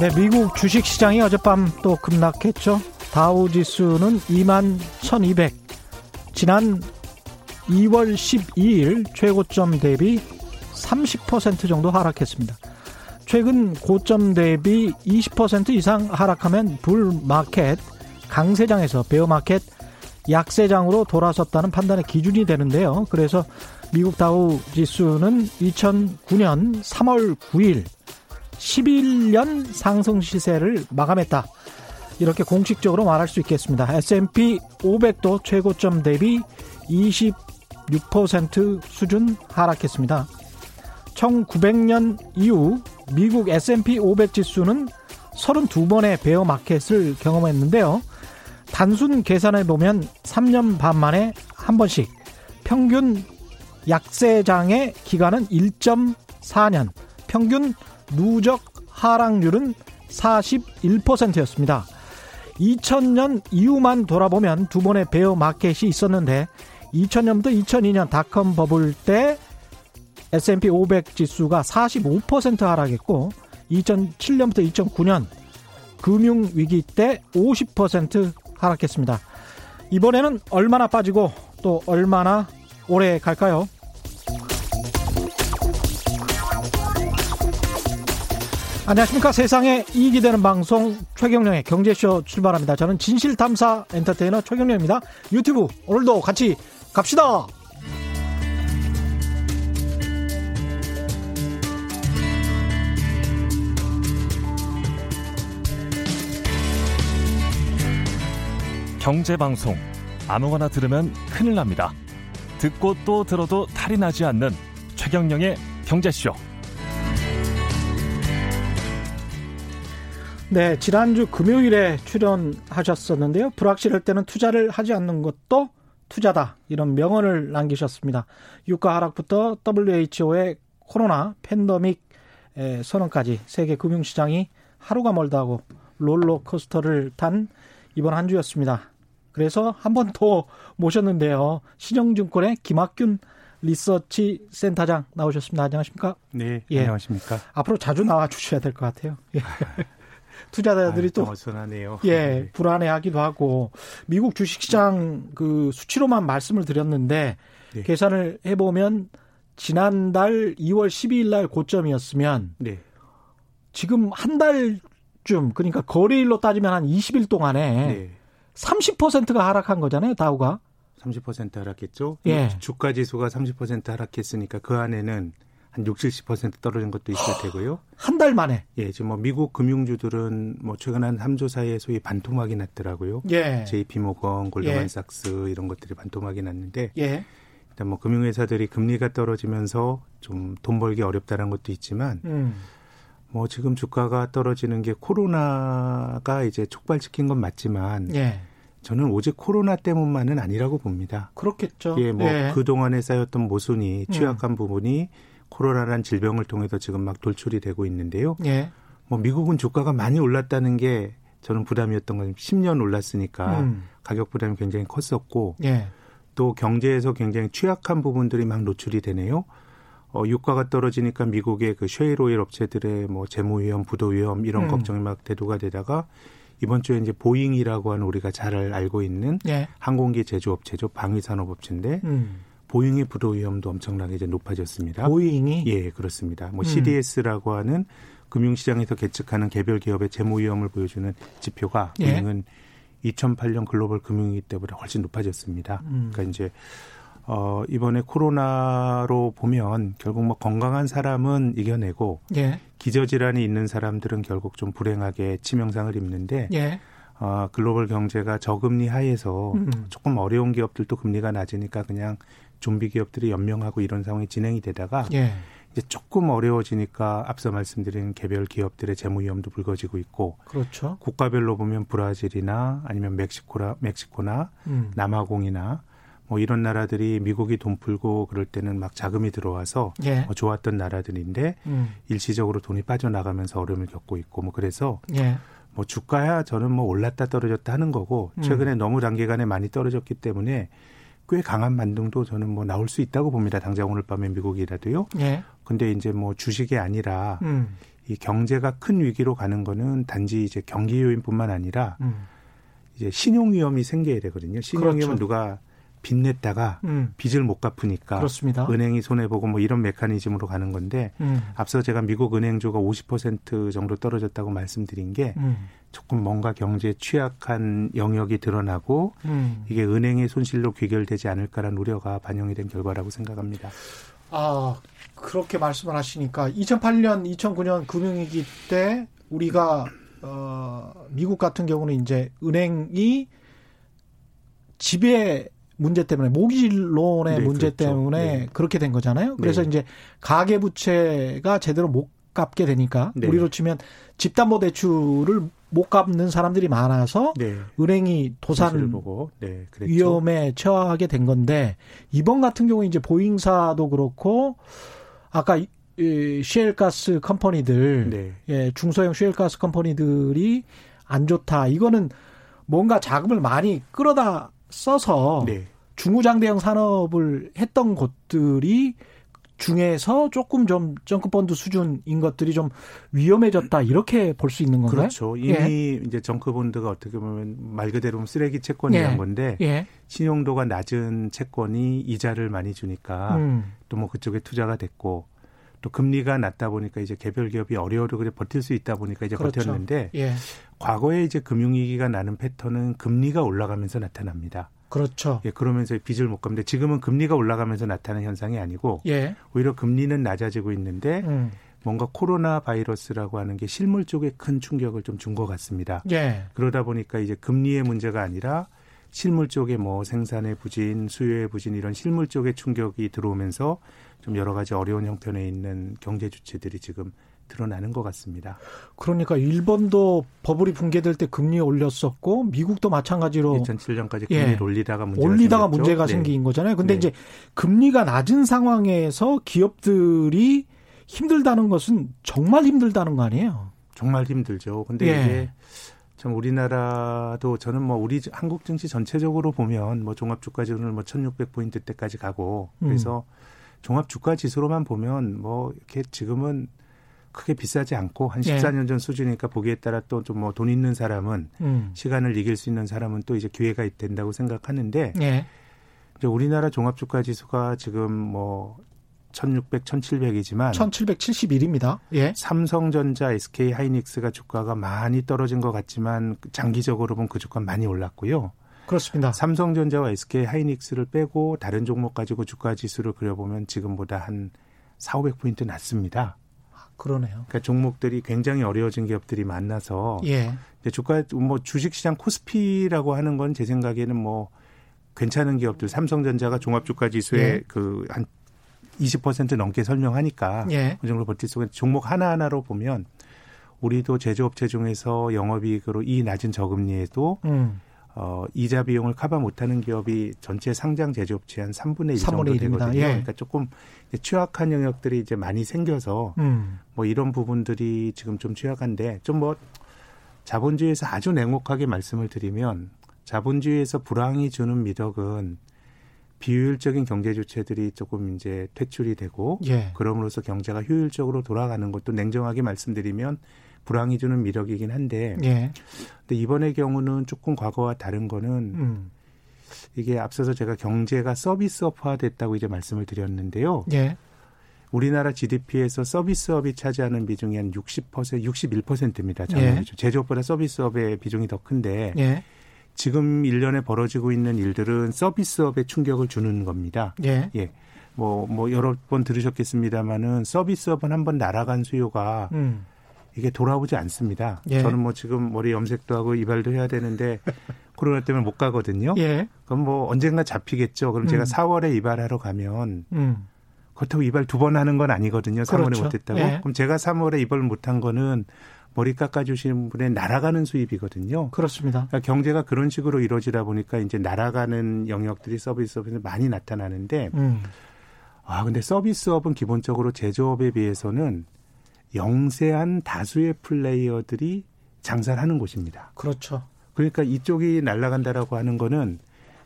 네, 미국 주식시장이 어젯밤 또 급락했죠. 다우지수는 21,200, 지난 2월 12일 최고점 대비 30% 정도 하락했습니다. 최근 고점 대비 20% 이상 하락하면 불마켓, 강세장에서 베어마켓, 약세장으로 돌아섰다는 판단의 기준이 되는데요. 그래서 미국 다우지수는 2009년 3월 9일 11년 상승 시세를 마감했다, 이렇게 공식적으로 말할 수 있겠습니다. S&P 500도 최고점 대비 26% 수준 하락했습니다. 1900년 이후 미국 S&P 500 지수는 32번의 베어 마켓을 경험했는데요. 단순 계산해보면 3년 반 만에 한 번씩, 평균 약세장의 기간은 1.4년, 평균 누적 하락률은 41%였습니다. 2000년 이후만 돌아보면 두 번의 베어 마켓이 있었는데, 2000년부터 2002년 닷컴 버블 때 S&P 500 지수가 45% 하락했고, 2007년부터 2009년 금융위기 때 50% 하락했습니다. 이번에는 얼마나 빠지고 또 얼마나 오래 갈까요? 안녕하십니까. 세상에 이익이 되는 방송 최경령의 경제쇼 출발합니다. 저는 진실탐사 엔터테이너 최경령입니다. 유튜브 오늘도 같이 갑시다. 경제방송 아무거나 들으면 큰일 납니다. 듣고 또 들어도 탈이 나지 않는 최경령의 경제쇼. 네, 지난주 금요일에 출연하셨었는데요. 불확실할 때는 투자를 하지 않는 것도 투자다, 이런 명언을 남기셨습니다. 유가 하락부터 WHO의 코로나 팬데믹 선언까지 세계 금융시장이 하루가 멀다고 롤러코스터를 탄 이번 한 주였습니다. 그래서 한 번 더 모셨는데요. 신영증권의 김학균 리서치 센터장 나오셨습니다. 안녕하십니까? 네, 예. 안녕하십니까? 앞으로 자주 나와주셔야 될 것 같아요. 예. 투자자들이 또 어선하네요. 예, 불안해하기도 하고, 미국 주식시장 그 수치로만 말씀을 드렸는데, 네, 계산을 해보면 지난달 2월 12일 날 고점이었으면, 네, 지금 한 달쯤, 그러니까 거래일로 따지면 한 20일 동안에, 네, 30%가 하락한 거잖아요, 다우가. 30% 하락했죠. 예. 주가지수가 30% 하락했으니까 그 안에는 한 60, 70% 떨어진 것도 있을 테고요. 한 달 만에. 예, 지금 뭐 미국 금융주들은 뭐 최근 한 3주 사이에 소위 반토막이 났더라고요. 예. JP모건, 골드만삭스, 예, 이런 것들이 반토막이 났는데, 예, 일단 뭐 금융회사들이 금리가 떨어지면서 좀 돈 벌기 어렵다는 것도 있지만, 뭐 지금 주가가 떨어지는 게 코로나가 이제 촉발시킨 건 맞지만, 예, 저는 오직 코로나 때문만은 아니라고 봅니다. 그렇겠죠. 예, 뭐, 예, 그동안에 쌓였던 모순이, 취약한 부분이 코로나란 질병을 통해서 지금 막 돌출이 되고 있는데요. 예. 뭐 미국은 주가가 많이 올랐다는 게 저는 부담이었던 건, 10년 올랐으니까 가격 부담이 굉장히 컸었고, 예, 또 경제에서 굉장히 취약한 부분들이 막 노출이 되네요. 유가가 떨어지니까 미국의 그 셰일오일 업체들의 뭐 재무 위험, 부도 위험 이런 걱정이 막 대두가 되다가, 이번 주에 이제 보잉이라고 하는 우리가 잘 알고 있는, 예, 항공기 제조업체죠. 방위산업업체인데, 보잉의 부도 위험도 엄청나게 이제 높아졌습니다. 보잉이? 예, 그렇습니다. 뭐 CDS라고 하는 금융시장에서 계측하는 개별 기업의 재무 위험을 보여주는 지표가, 예, 보잉은 2008년 글로벌 금융위기 때보다 훨씬 높아졌습니다. 그러니까 이제 이번에 코로나로 보면 결국 뭐 건강한 사람은 이겨내고, 예, 기저질환이 있는 사람들은 결국 좀 불행하게 치명상을 입는데, 예, 글로벌 경제가 저금리 하에서 조금 어려운 기업들도 금리가 낮으니까 그냥 좀비 기업들이 연명하고 이런 상황이 진행이 되다가, 예, 이제 조금 어려워지니까 앞서 말씀드린 개별 기업들의 재무 위험도 불거지고 있고, 그렇죠. 국가별로 보면 브라질이나 아니면 멕시코나 남아공이나 뭐 이런 나라들이 미국이 돈 풀고 그럴 때는 막 자금이 들어와서 예. 좋았던 나라들인데 일시적으로 돈이 빠져나가면서 어려움을 겪고 있고 뭐 그래서 예. 뭐 주가야 저는 뭐 올랐다 떨어졌다 하는 거고 최근에 너무 단기간에 많이 떨어졌기 때문에 꽤 강한 반등도 저는 뭐 나올 수 있다고 봅니다. 당장 오늘 밤에 미국이라도요. 예. 근데 이제 뭐 주식이 아니라 이 경제가 큰 위기로 가는 거는 단지 이제 경기 요인뿐만 아니라 이제 신용 위험이 생겨야 되거든요. 신용 그렇죠. 위험은 누가 빚 냈다가 빚을 못 갚으니까 그렇습니다. 은행이 손해보고 뭐 이런 메커니즘으로 가는 건데 앞서 제가 미국 은행주가 50% 정도 떨어졌다고 말씀드린 게 조금 뭔가 경제에 취약한 영역이 드러나고 이게 은행의 손실로 귀결되지 않을까라는 우려가 반영이 된 결과라고 생각합니다. 아 그렇게 말씀을 하시니까 2008년, 2009년 금융위기 때 우리가 미국 같은 경우는 이제 은행이 지배 문제 때문에 모기지론의 네, 문제 그렇죠. 때문에 네. 그렇게 된 거잖아요. 그래서 네. 이제 가계부채가 제대로 못 갚게 되니까 네. 우리로 치면 집담보대출을 못 갚는 사람들이 많아서 네. 은행이 도산 보고. 네, 그랬죠. 위험에 처하게 된 건데 이번 같은 경우에 이제 보잉사도 그렇고 아까 셰일가스 컴퍼니들 네. 예, 중소형 셰일가스 컴퍼니들이 안 좋다. 이거는 뭔가 자금을 많이 끌어다 써서 네. 중우장대형 산업을 했던 곳들이 중에서 조금 좀 정크펀드 수준인 것들이 좀 위험해졌다 이렇게 볼 수 있는 건가요? 그렇죠. 이미 예. 이제 정크펀드가 어떻게 보면 말 그대로 쓰레기 채권이란 예. 건데 예. 신용도가 낮은 채권이 이자를 많이 주니까 또 뭐 그쪽에 투자가 됐고 또 금리가 낮다 보니까 이제 개별 기업이 어려워도 버틸 수 있다 보니까 이제 그렇죠. 버텼는데 예. 과거에 이제 금융위기가 나는 패턴은 금리가 올라가면서 나타납니다. 그렇죠. 예, 그러면서 빚을 못 갚는데 지금은 금리가 올라가면서 나타나는 현상이 아니고 예. 오히려 금리는 낮아지고 있는데 뭔가 코로나 바이러스라고 하는 게 실물 쪽에 큰 충격을 좀 준 것 같습니다. 예. 그러다 보니까 이제 금리의 문제가 아니라 실물 쪽에 뭐 생산의 부진, 수요의 부진 이런 실물 쪽에 충격이 들어오면서 좀 여러 가지 어려운 형편에 있는 경제 주체들이 지금 드러나는 것 같습니다. 그러니까 일본도 버블이 붕괴될 때 금리 올렸었고 미국도 마찬가지로 2007년까지 금리를 예, 올리다가 문제가 네. 생긴 거잖아요. 근데 네. 이제 금리가 낮은 상황에서 기업들이 힘들다는 것은 정말 힘들다는 거 아니에요? 정말 힘들죠. 근데 예. 이게 참 우리나라도 저는 뭐 우리 한국 증시 전체적으로 보면 뭐 종합주가지 오늘 뭐 1,600포인트 때까지 가고 그래서 종합주가지수로만 보면 뭐 이렇게 지금은 크게 비싸지 않고 한 14년 전 수준이니까 보기에 따라 또 좀 뭐 돈 있는 사람은 시간을 이길 수 있는 사람은 또 이제 기회가 된다고 생각하는데 예. 이제 우리나라 종합주가지수가 지금 뭐 1,600, 1,700이지만 1,771입니다. 예. 삼성전자, SK하이닉스가 주가가 많이 떨어진 것 같지만 장기적으로 보면 그 주가 많이 올랐고요. 그렇습니다. 삼성전자와 SK하이닉스를 빼고 다른 종목 가지고 주가지수를 그려보면 지금보다 한 4,500포인트 낮습니다. 아, 그러네요. 그러니까 종목들이 굉장히 어려워진 기업들이 많아서 예. 주가 뭐 주식시장 코스피라고 하는 건 제 생각에는 뭐 괜찮은 기업들 삼성전자가 종합주가지수에 예. 그 한 20% 넘게 설명하니까 예. 그 정도 버틸 수가 종목 하나하나로 보면 우리도 제조업체 중에서 영업이익으로 이 낮은 저금리에도 이자 비용을 커버 못하는 기업이 전체 상장 제조업체 한 3분의 1 정도 되거든요. 예. 그러니까 조금 취약한 영역들이 이제 많이 생겨서 뭐 이런 부분들이 지금 좀 취약한데 좀 뭐 자본주의에서 아주 냉혹하게 말씀을 드리면 자본주의에서 불황이 주는 미덕은 비효율적인 경제 주체들이 조금 이제 퇴출이 되고 예. 그럼으로써 경제가 효율적으로 돌아가는 것도 냉정하게 말씀드리면 불황이 주는 미덕이긴 한데 예. 근데 이번의 경우는 조금 과거와 다른 거는 이게 앞서서 제가 경제가 서비스업화됐다고 이제 말씀을 드렸는데요. 예. 우리나라 GDP에서 서비스업이 차지하는 비중이 한 60%, 61%입니다. 예. 제조업보다 서비스업의 비중이 더 큰데 예. 지금 1년에 벌어지고 있는 일들은 서비스업에 충격을 주는 겁니다. 예. 예. 뭐 여러 번 들으셨겠습니다만은 서비스업은 한번 날아간 수요가 이게 돌아오지 않습니다. 예. 저는 뭐 지금 머리 염색도 하고 이발도 해야 되는데 코로나 때문에 못 가거든요. 예. 그럼 뭐 언젠가 잡히겠죠. 그럼 제가 4월에 이발하러 가면 그렇다고 이발 두 번 하는 건 아니거든요. 3월에 그렇죠. 못 했다고. 예. 그럼 제가 3월에 이발 못 한 거는 머리 깎아주시는 분의 날아가는 수입이거든요. 그렇습니다. 그러니까 경제가 그런 식으로 이루어지다 보니까 이제 날아가는 영역들이 서비스업에서 많이 나타나는데, 아, 근데 서비스업은 기본적으로 제조업에 비해서는 영세한 다수의 플레이어들이 장사를 하는 곳입니다. 그렇죠. 그러니까 이쪽이 날아간다라고 하는 거는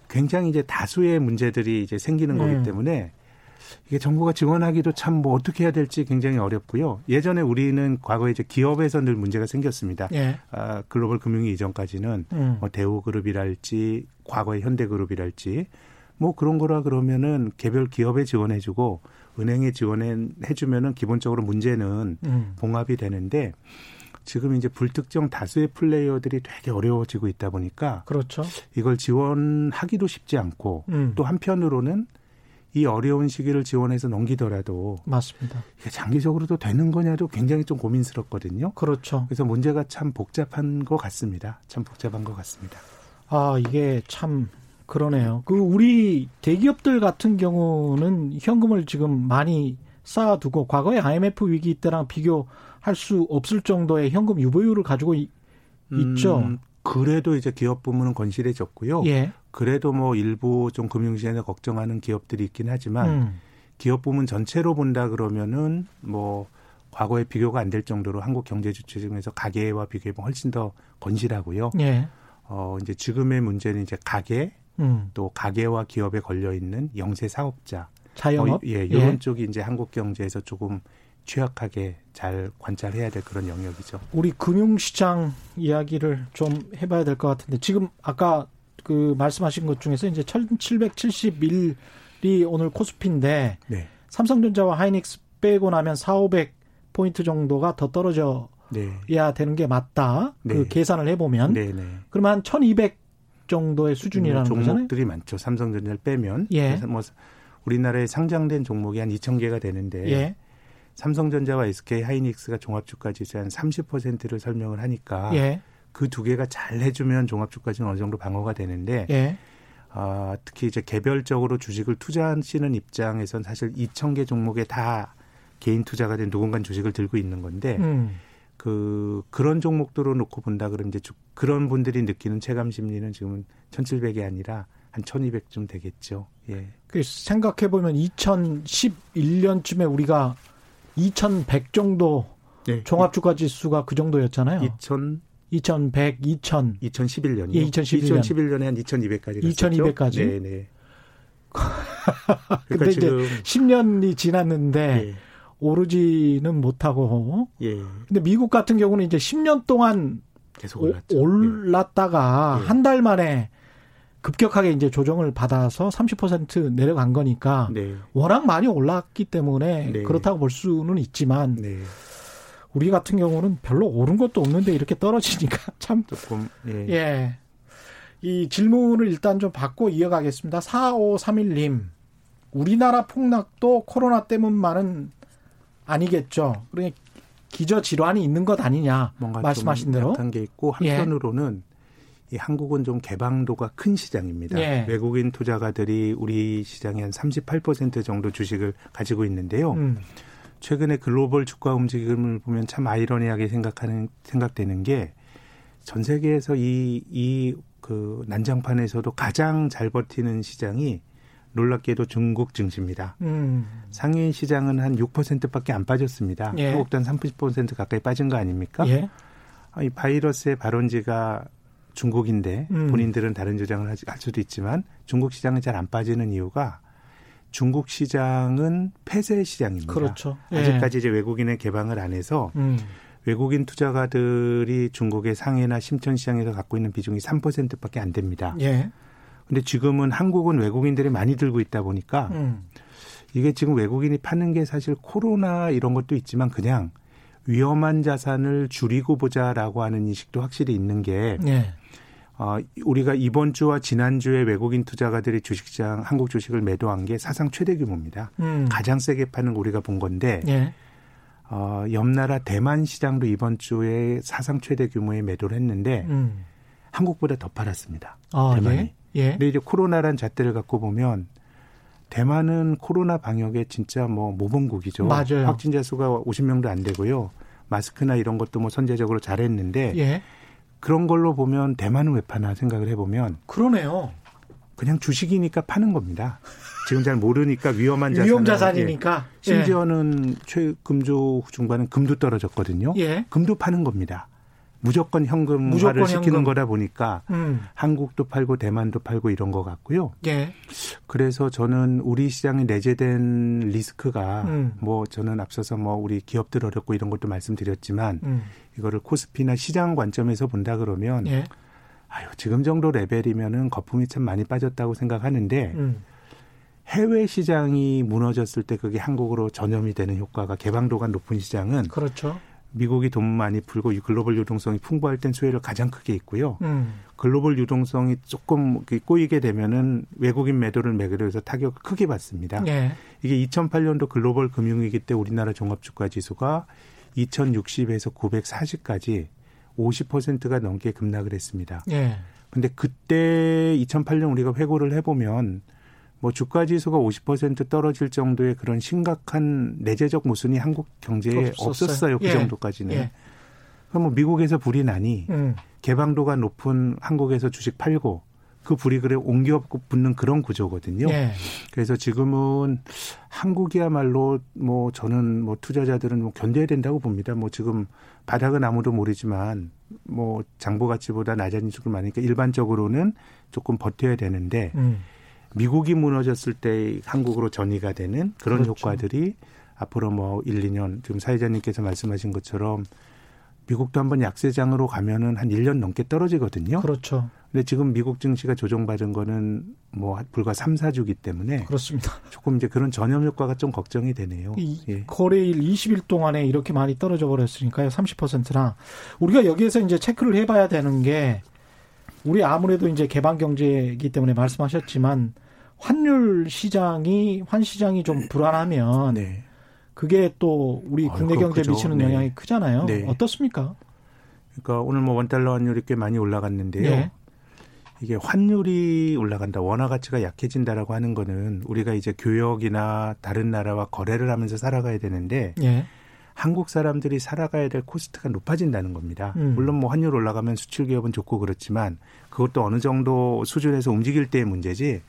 굉장히 이제 다수의 문제들이 이제 생기는 거기 때문에 이게 정부가 지원하기도 참 뭐 어떻게 해야 될지 굉장히 어렵고요. 예전에 우리는 과거에 이제 기업에서 늘 문제가 생겼습니다. 예. 아, 글로벌 금융위 이전까지는 뭐 대우그룹이랄지 과거의 현대그룹이랄지 뭐 그런 거라 그러면은 개별 기업에 지원해주고 은행에 지원해주면은 기본적으로 문제는 봉합이 되는데 지금 이제 불특정 다수의 플레이어들이 되게 어려워지고 있다 보니까 그렇죠. 이걸 지원하기도 쉽지 않고 또 한편으로는 이 어려운 시기를 지원해서 넘기더라도 맞습니다. 이게 장기적으로도 되는 거냐도 굉장히 좀 고민스럽거든요. 그렇죠. 그래서 문제가 참 복잡한 것 같습니다. 참 복잡한 것 같습니다. 아, 이게 참 그러네요. 그 우리 대기업들 같은 경우는 현금을 지금 많이 쌓아두고 과거의 IMF 위기 때랑 비교할 수 없을 정도의 현금 유보율을 가지고 있죠. 그래도 이제 기업 부문은 건실해졌고요. 예. 그래도 뭐 일부 좀 금융시장에서 걱정하는 기업들이 있긴 하지만 기업 부문 전체로 본다 그러면은 뭐 과거에 비교가 안 될 정도로 한국 경제 주체 중에서 가계와 비교해보면 훨씬 더 건실하고요. 예. 이제 지금의 문제는 이제 가계 또 가계와 기업에 걸려 있는 영세 사업자, 자영업, 예, 이런 예. 쪽이 이제 한국 경제에서 조금 취약하게 잘 관찰해야 될 그런 영역이죠. 우리 금융시장 이야기를 좀 해봐야 될 것 같은데 지금 아까 그 말씀하신 것 중에서 이제 1,771이 오늘 코스피인데 네. 삼성전자와 하이닉스 빼고 나면 4,500포인트 정도가 더 떨어져야 네. 되는 게 맞다. 네. 그 계산을 해보면 네, 네. 그러면 한 1,200 정도의 수준이라는 종목들이 거잖아요. 종목들이 많죠. 삼성전자를 빼면 예. 뭐 우리나라에 상장된 종목이 한 2,000개가 되는데 예. 삼성전자와 SK 하이닉스가 종합주까지 한 30%를 설명을 하니까 예. 그 두 개가 잘 해주면 종합주까지는 어느 정도 방어가 되는데 예. 특히 이제 개별적으로 주식을 투자하시는 입장에선 사실 2,000개 종목에 다 개인 투자가 된 누군가 주식을 들고 있는 건데 그런 종목들로 놓고 본다 그러면 이제 그런 분들이 느끼는 체감 심리는 지금은 1,700이 아니라 한 1,200쯤 되겠죠. 예. 생각해 보면 2011년쯤에 우리가 2,100 정도 네. 종합주가지수가 그 정도였잖아요. 2,100, 2,000. 2011년이요? 예, 2011년. 2011년에 한 2,200까지 갔었죠. 2,200까지. 네, 네. 근데 지금 이제 10년이 지났는데 예. 오르지는 못하고. 예. 근데 미국 같은 경우는 이제 10년 동안 계속 올랐다가 예. 한 달 만에 급격하게 이제 조정을 받아서 30% 내려간 거니까 네. 워낙 많이 올랐기 때문에 네. 그렇다고 볼 수는 있지만 네. 우리 같은 경우는 별로 오른 것도 없는데 이렇게 떨어지니까 참 조금 네. 예. 이 질문을 일단 좀 받고 이어가겠습니다. 4531님. 우리나라 폭락도 코로나 때문만은 아니겠죠. 그러니까 기저 질환이 있는 것 아니냐. 뭔가 말씀하신 대로 약한 게 있고 한편으로는 예. 이 한국은 좀 개방도가 큰 시장입니다. 예. 외국인 투자가들이 우리 시장의 한 38% 정도 주식을 가지고 있는데요. 최근에 글로벌 주가 움직임을 보면 참 아이러니하게 생각되는 게 전 세계에서 그 난장판에서도 가장 잘 버티는 시장이 놀랍게도 중국 증시입니다. 상해 시장은 한 6%밖에 안 빠졌습니다. 예. 한국도 한 30% 가까이 빠진 거 아닙니까? 예. 이 바이러스의 발원지가 중국인데 본인들은 다른 주장을 할 수도 있지만 중국 시장은 잘 안 빠지는 이유가 중국 시장은 폐쇄 시장입니다. 그렇죠. 예. 아직까지 이제 외국인의 개방을 안 해서 외국인 투자가들이 중국의 상해나 심천 시장에서 갖고 있는 비중이 3%밖에 안 됩니다. 그런데 예. 지금은 한국은 외국인들이 많이 들고 있다 보니까 이게 지금 외국인이 파는 게 사실 코로나 이런 것도 있지만 그냥 위험한 자산을 줄이고 보자라고 하는 인식도 확실히 있는 게 예. 우리가 이번 주와 지난주에 외국인 투자가들이 주식시장 한국 주식을 매도한 게 사상 최대 규모입니다. 가장 세게 파는 거 우리가 본 건데 예. 옆나라 대만 시장도 이번 주에 사상 최대 규모의 매도를 했는데 한국보다 더 팔았습니다. 대만이. 예? 예. 근데 이제 코로나란 잣대를 갖고 보면 대만은 코로나 방역에 진짜 뭐 모범국이죠. 맞아요. 확진자 수가 50명도 안 되고요. 마스크나 이런 것도 뭐 선제적으로 잘했는데 예. 그런 걸로 보면 대만은 왜 파나 생각을 해보면 그러네요. 그냥 주식이니까 파는 겁니다. 지금 잘 모르니까 위험한 자산. 위험 자산이니까. 예. 심지어는 예. 최금조 중반은 금도 떨어졌거든요. 예. 금도 파는 겁니다. 무조건 현금화를 시키는 거다 보니까 한국도 팔고 대만도 팔고 이런 것 같고요. 예. 그래서 저는 우리 시장에 내재된 리스크가 뭐 저는 앞서서 뭐 우리 기업들 어렵고 이런 것도 말씀드렸지만 이거를 코스피나 시장 관점에서 본다 그러면 예. 아유 지금 정도 레벨이면은 거품이 참 많이 빠졌다고 생각하는데 해외 시장이 무너졌을 때 그게 한국으로 전염이 되는 효과가 개방도가 높은 시장은 그렇죠. 미국이 돈 많이 풀고 글로벌 유동성이 풍부할 땐 수혜를 가장 크게 입고요. 글로벌 유동성이 조금 꼬이게 되면은 외국인 매도를 매개로해서 타격을 크게 받습니다. 네. 이게 2008년도 글로벌 금융위기 때 우리나라 종합주가지수가 2060에서 940까지 50%가 넘게 급락을 했습니다. 네. 근데 그때 2008년 우리가 회고를 해보면 뭐 주가지수가 50% 떨어질 정도의 그런 심각한 내재적 모순이 한국 경제에 없었어요. 그 예. 정도까지는. 예. 그럼 뭐 미국에서 불이 나니 개방도가 높은 한국에서 주식 팔고 그 불이 그래 옮겨 붙는 그런 구조거든요. 예. 그래서 지금은 한국이야말로 뭐 저는 뭐 투자자들은 뭐 견뎌야 된다고 봅니다. 뭐 지금 바닥은 아무도 모르지만 뭐 장부 가치보다 낮은 수익을 많으니까 일반적으로는 조금 버텨야 되는데 미국이 무너졌을 때 한국으로 전이가 되는 그런 그렇죠. 효과들이 앞으로 뭐 1, 2년 지금 사회자님께서 말씀하신 것처럼 미국도 한번 약세장으로 가면은 한 1년 넘게 떨어지거든요. 그렇죠. 근데 지금 미국 증시가 조정받은 거는 뭐 불과 3, 4주기 때문에 그렇습니다. 조금 이제 그런 전염 효과가 좀 걱정이 되네요. 예. 거래일 20일 동안에 이렇게 많이 떨어져 버렸으니까요. 30%나. 우리가 여기에서 이제 체크를 해 봐야 되는 게 우리 아무래도 이제 개방 경제이기 때문에 말씀하셨지만 환율 시장이 좀 불안하면 네. 그게 또 우리 국내 경제에 미치는 영향이 네. 크잖아요. 네. 어떻습니까? 그러니까 오늘 뭐 원달러 환율이 꽤 많이 올라갔는데요. 네. 이게 환율이 올라간다, 원화 가치가 약해진다라고 하는 거는 우리가 이제 교역이나 다른 나라와 거래를 하면서 살아가야 되는데 네. 한국 사람들이 살아가야 될 코스트가 높아진다는 겁니다. 물론 뭐 환율 올라가면 수출 기업은 좋고 그렇지만 그것도 어느 정도 수준에서 움직일 때의 문제지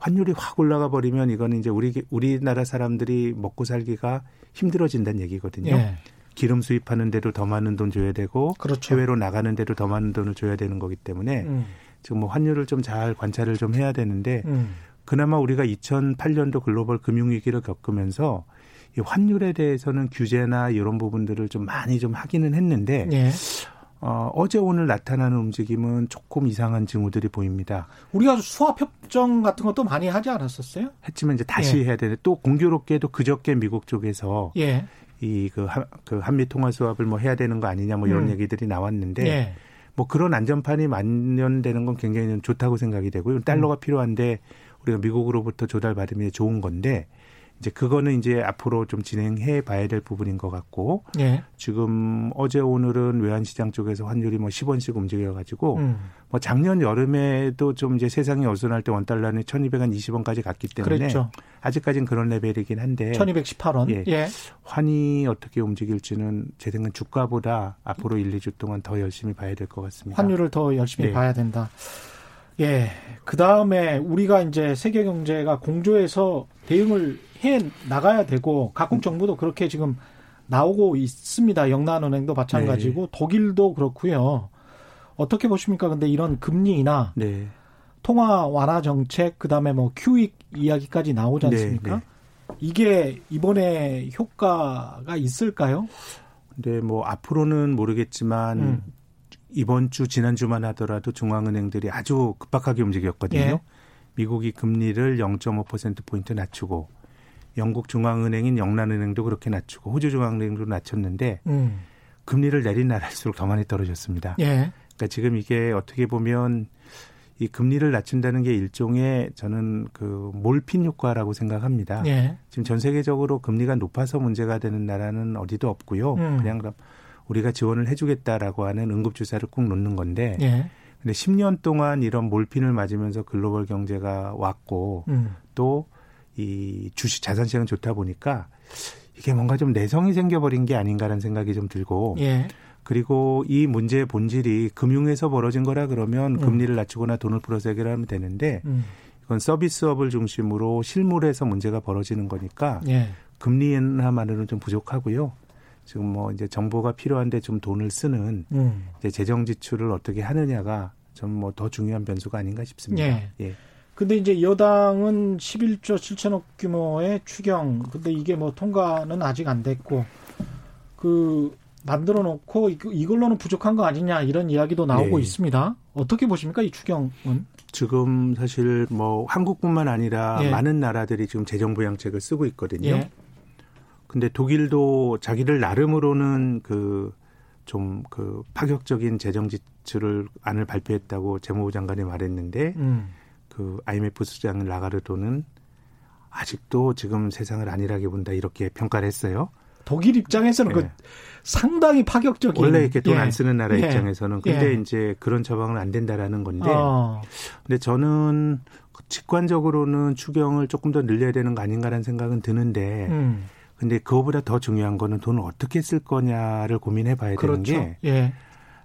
환율이 확 올라가 버리면 이거는 이제 우리나라 사람들이 먹고 살기가 힘들어진다는 얘기거든요. 예. 기름 수입하는 데도 더 많은 돈 줘야 되고 그렇죠. 해외로 나가는 데도 더 많은 돈을 줘야 되는 거기 때문에 지금 뭐 환율을 좀 잘 관찰을 좀 해야 되는데 그나마 우리가 2008년도 글로벌 금융위기를 겪으면서 이 환율에 대해서는 규제나 이런 부분들을 좀 많이 좀 하기는 했는데 예. 어제 오늘 나타나는 움직임은 조금 이상한 징후들이 보입니다. 우리가 수합협정 같은 것도 많이 하지 않았었어요? 했지만 이제 다시 예. 해야 되는데 또 공교롭게도 그저께 미국 쪽에서 예. 이 그 한미 통화 수합을 뭐 해야 되는 거 아니냐 뭐 이런 얘기들이 나왔는데 예. 뭐 그런 안전판이 마련되는 건 굉장히 좋다고 생각이 되고요. 달러가 필요한데 우리가 미국으로부터 조달받으면 좋은 건데 이제 그거는 이제 앞으로 좀 진행해 봐야 될 부분인 것 같고 예. 지금 어제 오늘은 외환시장 쪽에서 환율이 뭐 10원씩 움직여가지고 뭐 작년 여름에도 좀 이제 세상이 어수선할 때 원달러는 1,220원까지 갔기 때문에 그랬죠. 아직까지는 그런 레벨이긴 한데 1,218원 예. 예. 환이 어떻게 움직일지는 제 생각엔 주가보다 앞으로 1, 2주 동안 더 열심히 봐야 될 것 같습니다. 환율을 더 열심히 네. 봐야 된다. 예. 그 다음에 우리가 이제 세계 경제가 공조해서 대응을 해 나가야 되고 각국 정부도 그렇게 지금 나오고 있습니다. 영란은행도 마찬가지고 네. 독일도 그렇고요. 어떻게 보십니까? 근데 이런 금리나 네. 통화 완화 정책 그다음에 뭐 QE 이야기까지 나오지 않습니까? 네. 네. 이게 이번에 효과가 있을까요? 네, 뭐 앞으로는 모르겠지만 이번 주 지난주만 하더라도 중앙은행들이 아주 급박하게 움직였거든요. 예. 미국이 금리를 0.5%포인트 낮추고 영국 중앙은행인 영란은행도 그렇게 낮추고 호주 중앙은행도 낮췄는데 금리를 내린 나라일수록 더 많이 떨어졌습니다. 예. 그러니까 지금 이게 어떻게 보면 이 금리를 낮춘다는 게 일종의 저는 그 몰핀 효과라고 생각합니다. 예. 지금 전 세계적으로 금리가 높아서 문제가 되는 나라는 어디도 없고요. 그냥 우리가 지원을 해주겠다라고 하는 응급주사를 꾹 놓는 건데 예. 근데 10년 동안 이런 몰핀을 맞으면서 글로벌 경제가 왔고 또 이 주식 자산시장은 좋다 보니까 이게 뭔가 좀 내성이 생겨버린 게 아닌가라는 생각이 좀 들고 예. 그리고 이 문제의 본질이 금융에서 벌어진 거라 그러면 금리를 낮추거나 돈을 풀어서 해결하면 되는데 이건 서비스업을 중심으로 실물에서 문제가 벌어지는 거니까 예. 금리 인하만으로는 좀 부족하고요. 지금 뭐 이제 정보가 필요한데 좀 돈을 쓰는 이제 재정 지출을 어떻게 하느냐가 좀 뭐 더 중요한 변수가 아닌가 싶습니다. 예. 예. 근데 이제 여당은 11조 7천억 규모의 추경. 근데 이게 뭐 통과는 아직 안 됐고 그 만들어 놓고 이걸로는 부족한 거 아니냐 이런 이야기도 나오고 네. 있습니다. 어떻게 보십니까 이 추경은? 지금 사실 뭐 한국뿐만 아니라 네. 많은 나라들이 지금 재정 부양책을 쓰고 있거든요. 그런데 네. 독일도 자기들 나름으로는 그 파격적인 재정 지출을 안을 발표했다고 재무부 장관이 말했는데. 그 IMF 수장 라가르도는 아직도 지금 세상을 안일하게 본다 이렇게 평가를 했어요. 독일 입장에서는 예. 그 상당히 파격적인. 원래 이렇게 돈 안 예. 쓰는 나라 예. 입장에서는. 근데 예. 이제 그런 처방은 안 된다라는 건데. 근데 저는 직관적으로는 추경을 조금 더 늘려야 되는 거 아닌가라는 생각은 드는데. 근데 그거보다 더 중요한 거는 돈을 어떻게 쓸 거냐를 고민해 봐야 그렇죠. 되는 게. 예.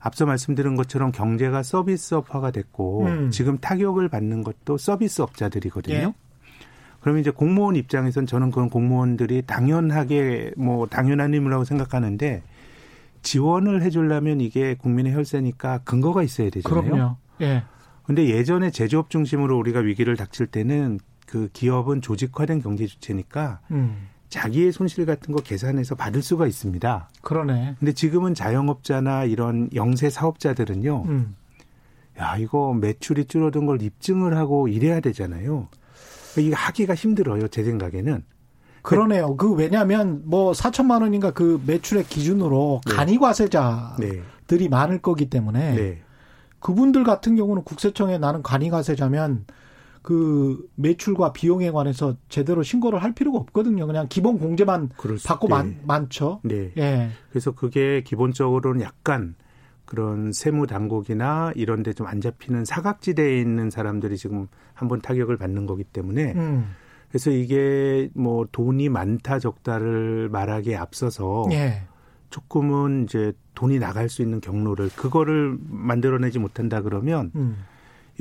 앞서 말씀드린 것처럼 경제가 서비스업화가 됐고 지금 타격을 받는 것도 서비스업자들이거든요. 예. 그러면 이제 공무원 입장에서는 저는 그런 공무원들이 당연하게 뭐 당연한 의무라고 생각하는데 지원을 해주려면 이게 국민의 혈세니까 근거가 있어야 되잖아요. 그럼요. 예. 근데 예전에 제조업 중심으로 우리가 위기를 닥칠 때는 그 기업은 조직화된 경제 주체니까 자기의 손실 같은 거 계산해서 받을 수가 있습니다. 그러네. 근데 지금은 자영업자나 이런 영세 사업자들은요. 야, 이거 매출이 줄어든 걸 입증을 하고 이래야 되잖아요. 이게 하기가 힘들어요, 제 생각에는. 그러네요. 그 왜냐하면 뭐 4천만 원인가 그 매출액 기준으로 네. 간이과세자들이 네. 많을 거기 때문에 네. 그분들 같은 경우는 국세청에 나는 간이과세자면 그 매출과 비용에 관해서 제대로 신고를 할 필요가 없거든요. 그냥 기본 공제만 받고 많죠. 네. 예. 그래서 그게 기본적으로는 약간 그런 세무 당국이나 이런 데 좀 안 잡히는 사각지대에 있는 사람들이 지금 한번 타격을 받는 거기 때문에 그래서 이게 뭐 돈이 많다 적다를 말하기에 앞서서 예. 조금은 이제 돈이 나갈 수 있는 경로를 그거를 만들어내지 못한다 그러면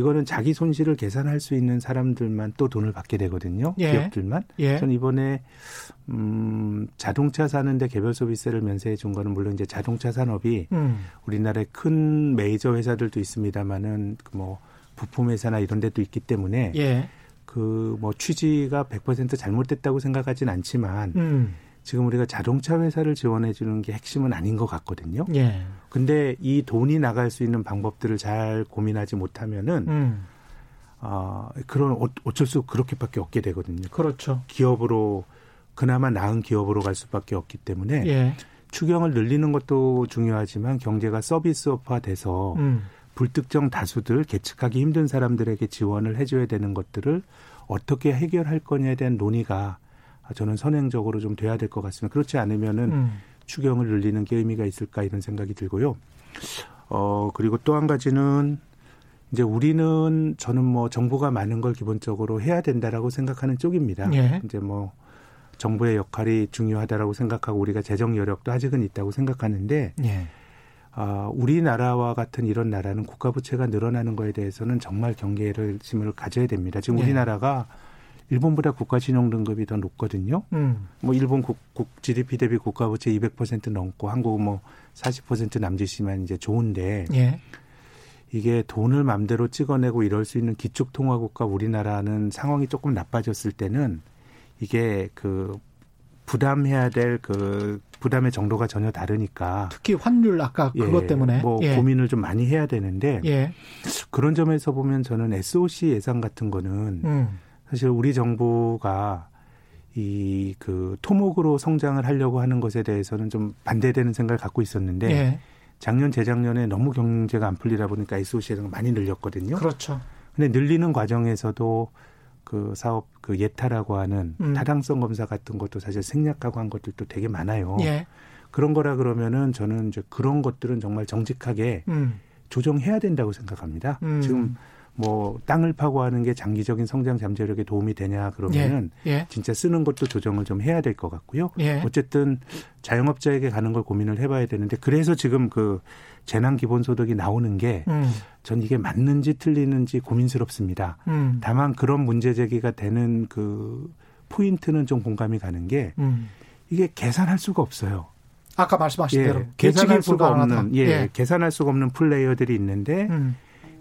이거는 자기 손실을 계산할 수 있는 사람들만 또 돈을 받게 되거든요. 예. 기업들만. 예. 전 이번에 자동차 사는데 개별 소비세를 면세해 준 거는 물론 이제 자동차 산업이 우리나라의 큰 메이저 회사들도 있습니다만은 뭐 부품 회사나 이런 데도 있기 때문에 예. 그 뭐 취지가 100% 잘못됐다고 생각하진 않지만 지금 우리가 자동차 회사를 지원해 주는 게 핵심은 아닌 것 같거든요. 예. 근데 이 돈이 나갈 수 있는 방법들을 잘 고민하지 못하면은, 그런 어쩔 수 그렇게밖에 없게 되거든요. 그렇죠. 기업으로, 그나마 나은 기업으로 갈 수밖에 없기 때문에, 예. 추경을 늘리는 것도 중요하지만 경제가 서비스업화 돼서 불특정 다수들, 계측하기 힘든 사람들에게 지원을 해줘야 되는 것들을 어떻게 해결할 거냐에 대한 논의가 저는 선행적으로 좀 돼야 될 것 같습니다. 그렇지 않으면은 추경을 늘리는 게 의미가 있을까 이런 생각이 들고요. 그리고 또 한 가지는 이제 우리는 저는 뭐 정보가 많은 걸 기본적으로 해야 된다라고 생각하는 쪽입니다. 예. 이제 뭐 정부의 역할이 중요하다라고 생각하고 우리가 재정 여력도 아직은 있다고 생각하는데 예. 우리나라와 같은 이런 나라는 국가 부채가 늘어나는 거에 대해서는 정말 경계심을 가져야 됩니다. 지금 우리나라가 예. 일본보다 국가신용등급이 더 높거든요. 뭐 일본 GDP 대비 국가부채 200% 넘고 한국은 뭐 40% 남짓이지만 이제 좋은데 예. 이게 돈을 맘대로 찍어내고 이럴 수 있는 기축통화국가 우리나라는 상황이 조금 나빠졌을 때는 이게 그 부담해야 될 그 부담의 정도가 전혀 다르니까 특히 환율 아까 그것 예, 때문에 뭐 예. 고민을 좀 많이 해야 되는데 예. 그런 점에서 보면 저는 SOC 예산 같은 거는 사실 우리 정부가 이 그 토목으로 성장을 하려고 하는 것에 대해서는 좀 반대되는 생각을 갖고 있었는데 예. 작년 재작년에 너무 경제가 안 풀리다 보니까 SOC 예산을 많이 늘렸거든요. 그렇죠. 근데 늘리는 과정에서도 그 사업 그 예타라고 하는 타당성 검사 같은 것도 사실 생략하고 한 것들도 되게 많아요. 예. 그런 거라 그러면은 저는 이제 그런 것들은 정말 정직하게 조정해야 된다고 생각합니다. 지금 뭐 땅을 파고 하는 게 장기적인 성장 잠재력에 도움이 되냐 그러면은 진짜 쓰는 것도 조정을 좀 해야 될 것 같고요. 어쨌든 자영업자에게 가는 걸 고민을 해봐야 되는데 그래서 지금 그 재난기본소득이 나오는 게 전 이게 맞는지 틀리는지 고민스럽습니다. 다만 그런 문제 제기가 되는 그 포인트는 좀 공감이 가는 게 이게 계산할 수가 없어요. 아까 말씀하신 대로 계산할 수가 없는 계산할 수가 없는 플레이어들이 있는데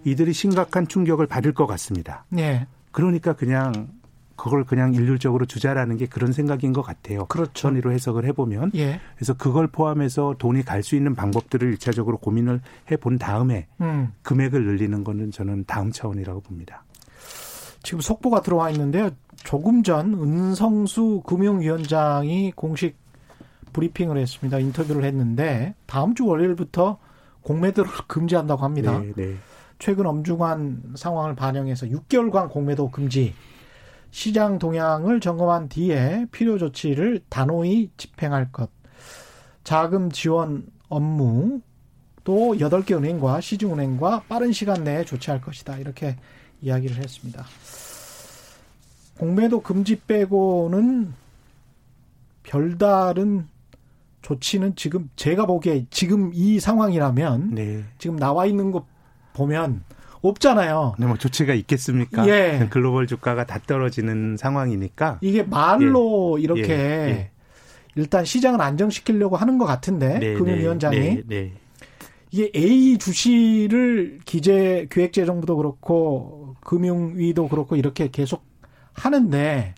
이들이 심각한 충격을 받을 것 같습니다. 그러니까 그냥 그걸 그냥 일률적으로 주자라는 게 그런 생각인 것 같아요. 선의로 해석을 해보면. 그래서 그걸 포함해서 돈이 갈 수 있는 방법들을 1차적으로 고민을 해본 다음에 금액을 늘리는 거는 저는 다음 차원이라고 봅니다. 지금 속보가 들어와 있는데요. 조금 전 은성수 금융위원장이 공식 브리핑을 했습니다. 인터뷰를 했는데 다음 주 월요일부터 공매도를 금지한다고 합니다. 최근 엄중한 상황을 반영해서 6개월간 공매도 금지. 시장 동향을 점검한 뒤에 필요 조치를 단호히 집행할 것. 자금 지원 업무 또 8개 은행과 시중은행과 빠른 시간 내에 조치할 것이다. 이렇게 이야기를 했습니다. 공매도 금지 빼고는 별다른 조치는 지금 제가 보기에 지금 이 상황이라면 지금 나와 있는 것 보면 없잖아요. 네, 뭐 조치가 있겠습니까? 글로벌 주가가 다 떨어지는 상황이니까. 이게 말로 이렇게 일단 시장을 안정시키려고 하는 것 같은데 금융위원장이. 이게 A 주시를 기획재정부도 그렇고 금융위도 그렇고 이렇게 계속 하는데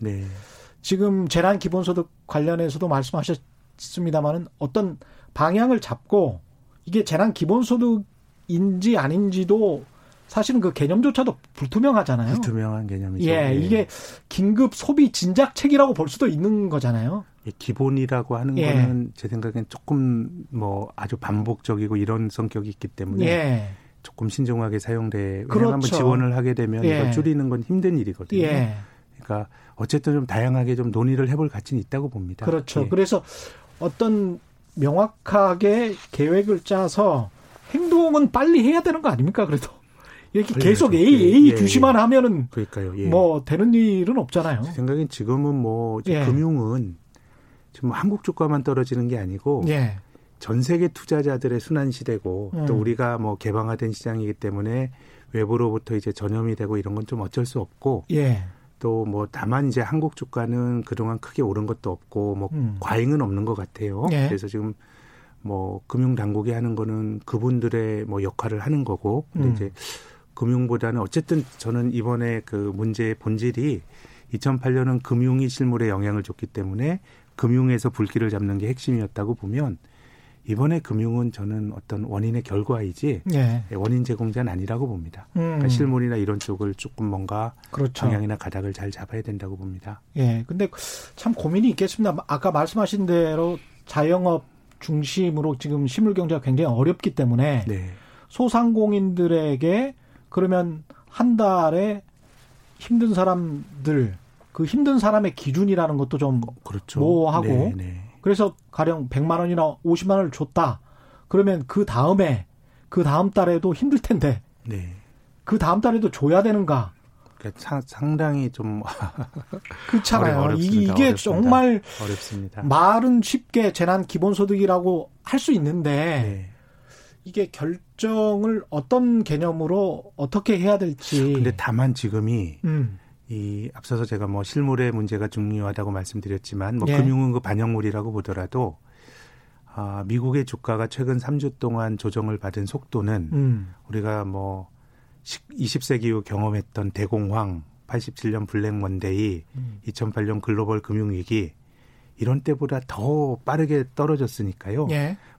지금 재난기본소득 관련해서도 말씀하셨습니다마는 어떤 방향을 잡고 이게 재난기본소득인지 아닌지도 사실은 그 개념조차도 불투명하잖아요. 불투명한 개념이죠. 이게 긴급 소비 진작책이라고 볼 수도 있는 거잖아요. 기본이라고 하는 거는 제 생각엔 조금 뭐 아주 반복적이고 이런 성격이 있기 때문에 조금 신중하게 사용돼. 한번 지원을 하게 되면 이걸 줄이는 건 힘든 일이거든요. 그러니까 어쨌든 좀 다양하게 좀 논의를 해볼 가치는 있다고 봅니다. 그래서 어떤 명확하게 계획을 짜서 행동은 빨리 해야 되는 거 아닙니까? 그래도. 이렇게 계속 A 주시만 하면은 뭐 되는 일은 없잖아요. 제 생각엔 지금은 뭐 금융은 지금 한국 주가만 떨어지는 게 아니고 전 세계 투자자들의 순환 시대고 또 우리가 뭐 개방화된 시장이기 때문에 외부로부터 이제 전염이 되고 이런 건 좀 어쩔 수 없고 또 뭐 다만 이제 한국 주가는 그동안 크게 오른 것도 없고 뭐 과잉은 없는 것 같아요. 그래서 지금 뭐 금융 당국이 하는 거는 그분들의 뭐 역할을 하는 거고 근데 이제 금융보다는 어쨌든 저는 이번에 그 문제의 본질이 2008년은 금융이 실물에 영향을 줬기 때문에 금융에서 불길을 잡는 게 핵심이었다고 보면 이번에 금융은 저는 어떤 원인의 결과이지 원인 제공자는 아니라고 봅니다. 그러니까 실물이나 이런 쪽을 조금 뭔가 방향이나 가닥을 잘 잡아야 된다고 봅니다. 근데 참 고민이 있겠습니다. 아까 말씀하신 대로 자영업 중심으로 지금 실물경제가 굉장히 어렵기 때문에 소상공인들에게 그러면 한 달에 힘든 사람들, 그 힘든 사람의 기준이라는 것도 좀 모호하고 그래서 가령 100만 원이나 50만 원을 줬다. 그러면 그 다음 달에도 힘들 텐데 그 다음 달에도 줘야 되는가. 그러니까 상당히 좀 그렇잖아요. 이게 정말 어렵습니다. 말은 쉽게 재난기본소득이라고 할 수 있는데 이게 결정을 어떤 개념으로 어떻게 해야 될지. 근데 다만 지금이 이 앞서서 제가 뭐 실물의 문제가 중요하다고 말씀드렸지만 뭐 금융은 그 반영물이라고 보더라도 아, 미국의 주가가 최근 3주 동안 조정을 받은 속도는 우리가 뭐 20세기 후 경험했던 대공황, 87년 블랙먼데이, 2008년 글로벌 금융위기 이런 때보다 더 빠르게 떨어졌으니까요.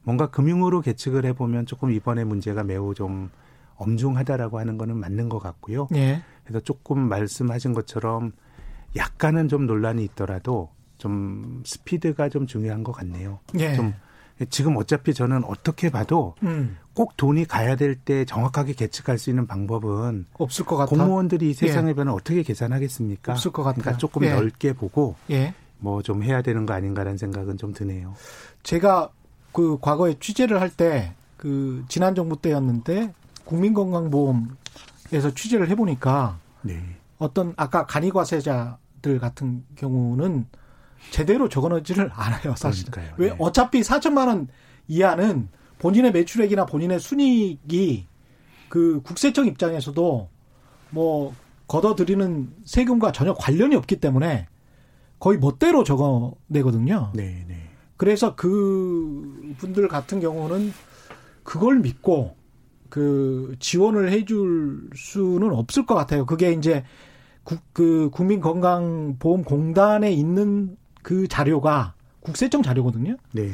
뭔가 금융으로 계측을 해보면 조금 이번에 문제가 매우 좀 엄중하다라고 하는 거는 맞는 것 같고요. 그래서 조금 말씀하신 것처럼 약간은 좀 논란이 있더라도 좀 스피드가 좀 중요한 것 같네요. 좀 지금 어차피 저는 어떻게 봐도 꼭 돈이 가야 될 때 정확하게 계측할 수 있는 방법은 없을 것 같아요. 공무원들이 이 세상의 변화 어떻게 계산하겠습니까? 없을 것 같아요. 그러니까 조금 넓게 보고 뭐 좀 해야 되는 거 아닌가라는 생각은 좀 드네요. 제가 그 과거에 취재를 할 때 그 지난 정부 때였는데 국민건강보험 에서 취재를 해보니까 네. 어떤 아까 간이과세자들 같은 경우는 제대로 적어놓지를 않아요, 사실. 그러니까요. 왜 네. 어차피 4천만 원 이하는 본인의 매출액이나 본인의 순이익이 그 국세청 입장에서도 뭐 걷어들이는 세금과 전혀 관련이 없기 때문에 거의 멋대로 적어내거든요. 네, 네. 그래서 그 분들 같은 경우는 그걸 믿고 그 지원을 해줄 수는 없을 것 같아요. 그게 이제 그 국민건강보험공단에 있는 그 자료가 국세청 자료거든요. 네, 네.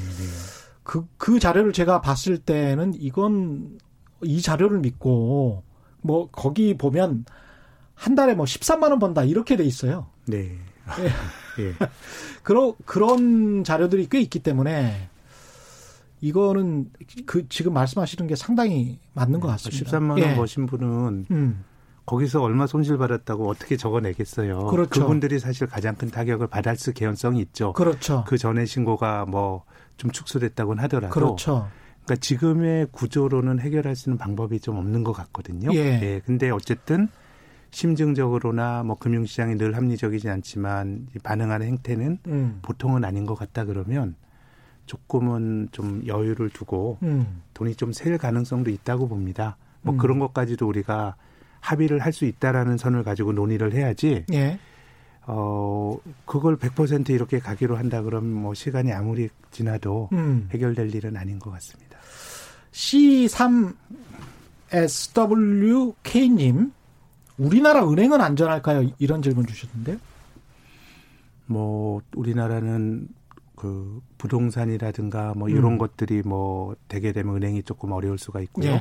그 자료를 제가 봤을 때는 이건 이 자료를 믿고 뭐 거기 보면 한 달에 뭐 13만 원 번다 이렇게 돼 있어요. 네. 예. 그런 자료들이 꽤 있기 때문에 이거는 그 지금 말씀하시는 게 상당히 맞는 것 같습니다. 13만 원 버신 예. 분은 거기서 얼마 손실 받았다고 어떻게 적어내겠어요. 그렇죠. 그분들이 사실 가장 큰 타격을 받았을 개연성이 있죠. 그렇죠. 그 전에 신고가 뭐 좀 축소됐다고는 하더라도. 그렇죠. 그러니까 지금의 구조로는 해결할 수 있는 방법이 좀 없는 것 같거든요. 예. 예. 근데 어쨌든 심증적으로나 뭐 금융시장이 늘 합리적이지 않지만 반응하는 행태는 보통은 아닌 것 같다 그러면 조금은 좀 여유를 두고 돈이 좀 셀 가능성도 있다고 봅니다. 뭐 그런 것까지도 우리가 합의를 할 수 있다라는 선을 가지고 논의를 해야지. 예. 그걸 100% 이렇게 가기로 한다 그러면 뭐 시간이 아무리 지나도 해결될 일은 아닌 것 같습니다. C3SWK님. 우리나라 은행은 안전할까요? 이런 질문 주셨는데요. 뭐 우리나라는 그 부동산이라든가 뭐 이런 것들이 뭐 되게 되면 은행이 조금 어려울 수가 있고요. 예.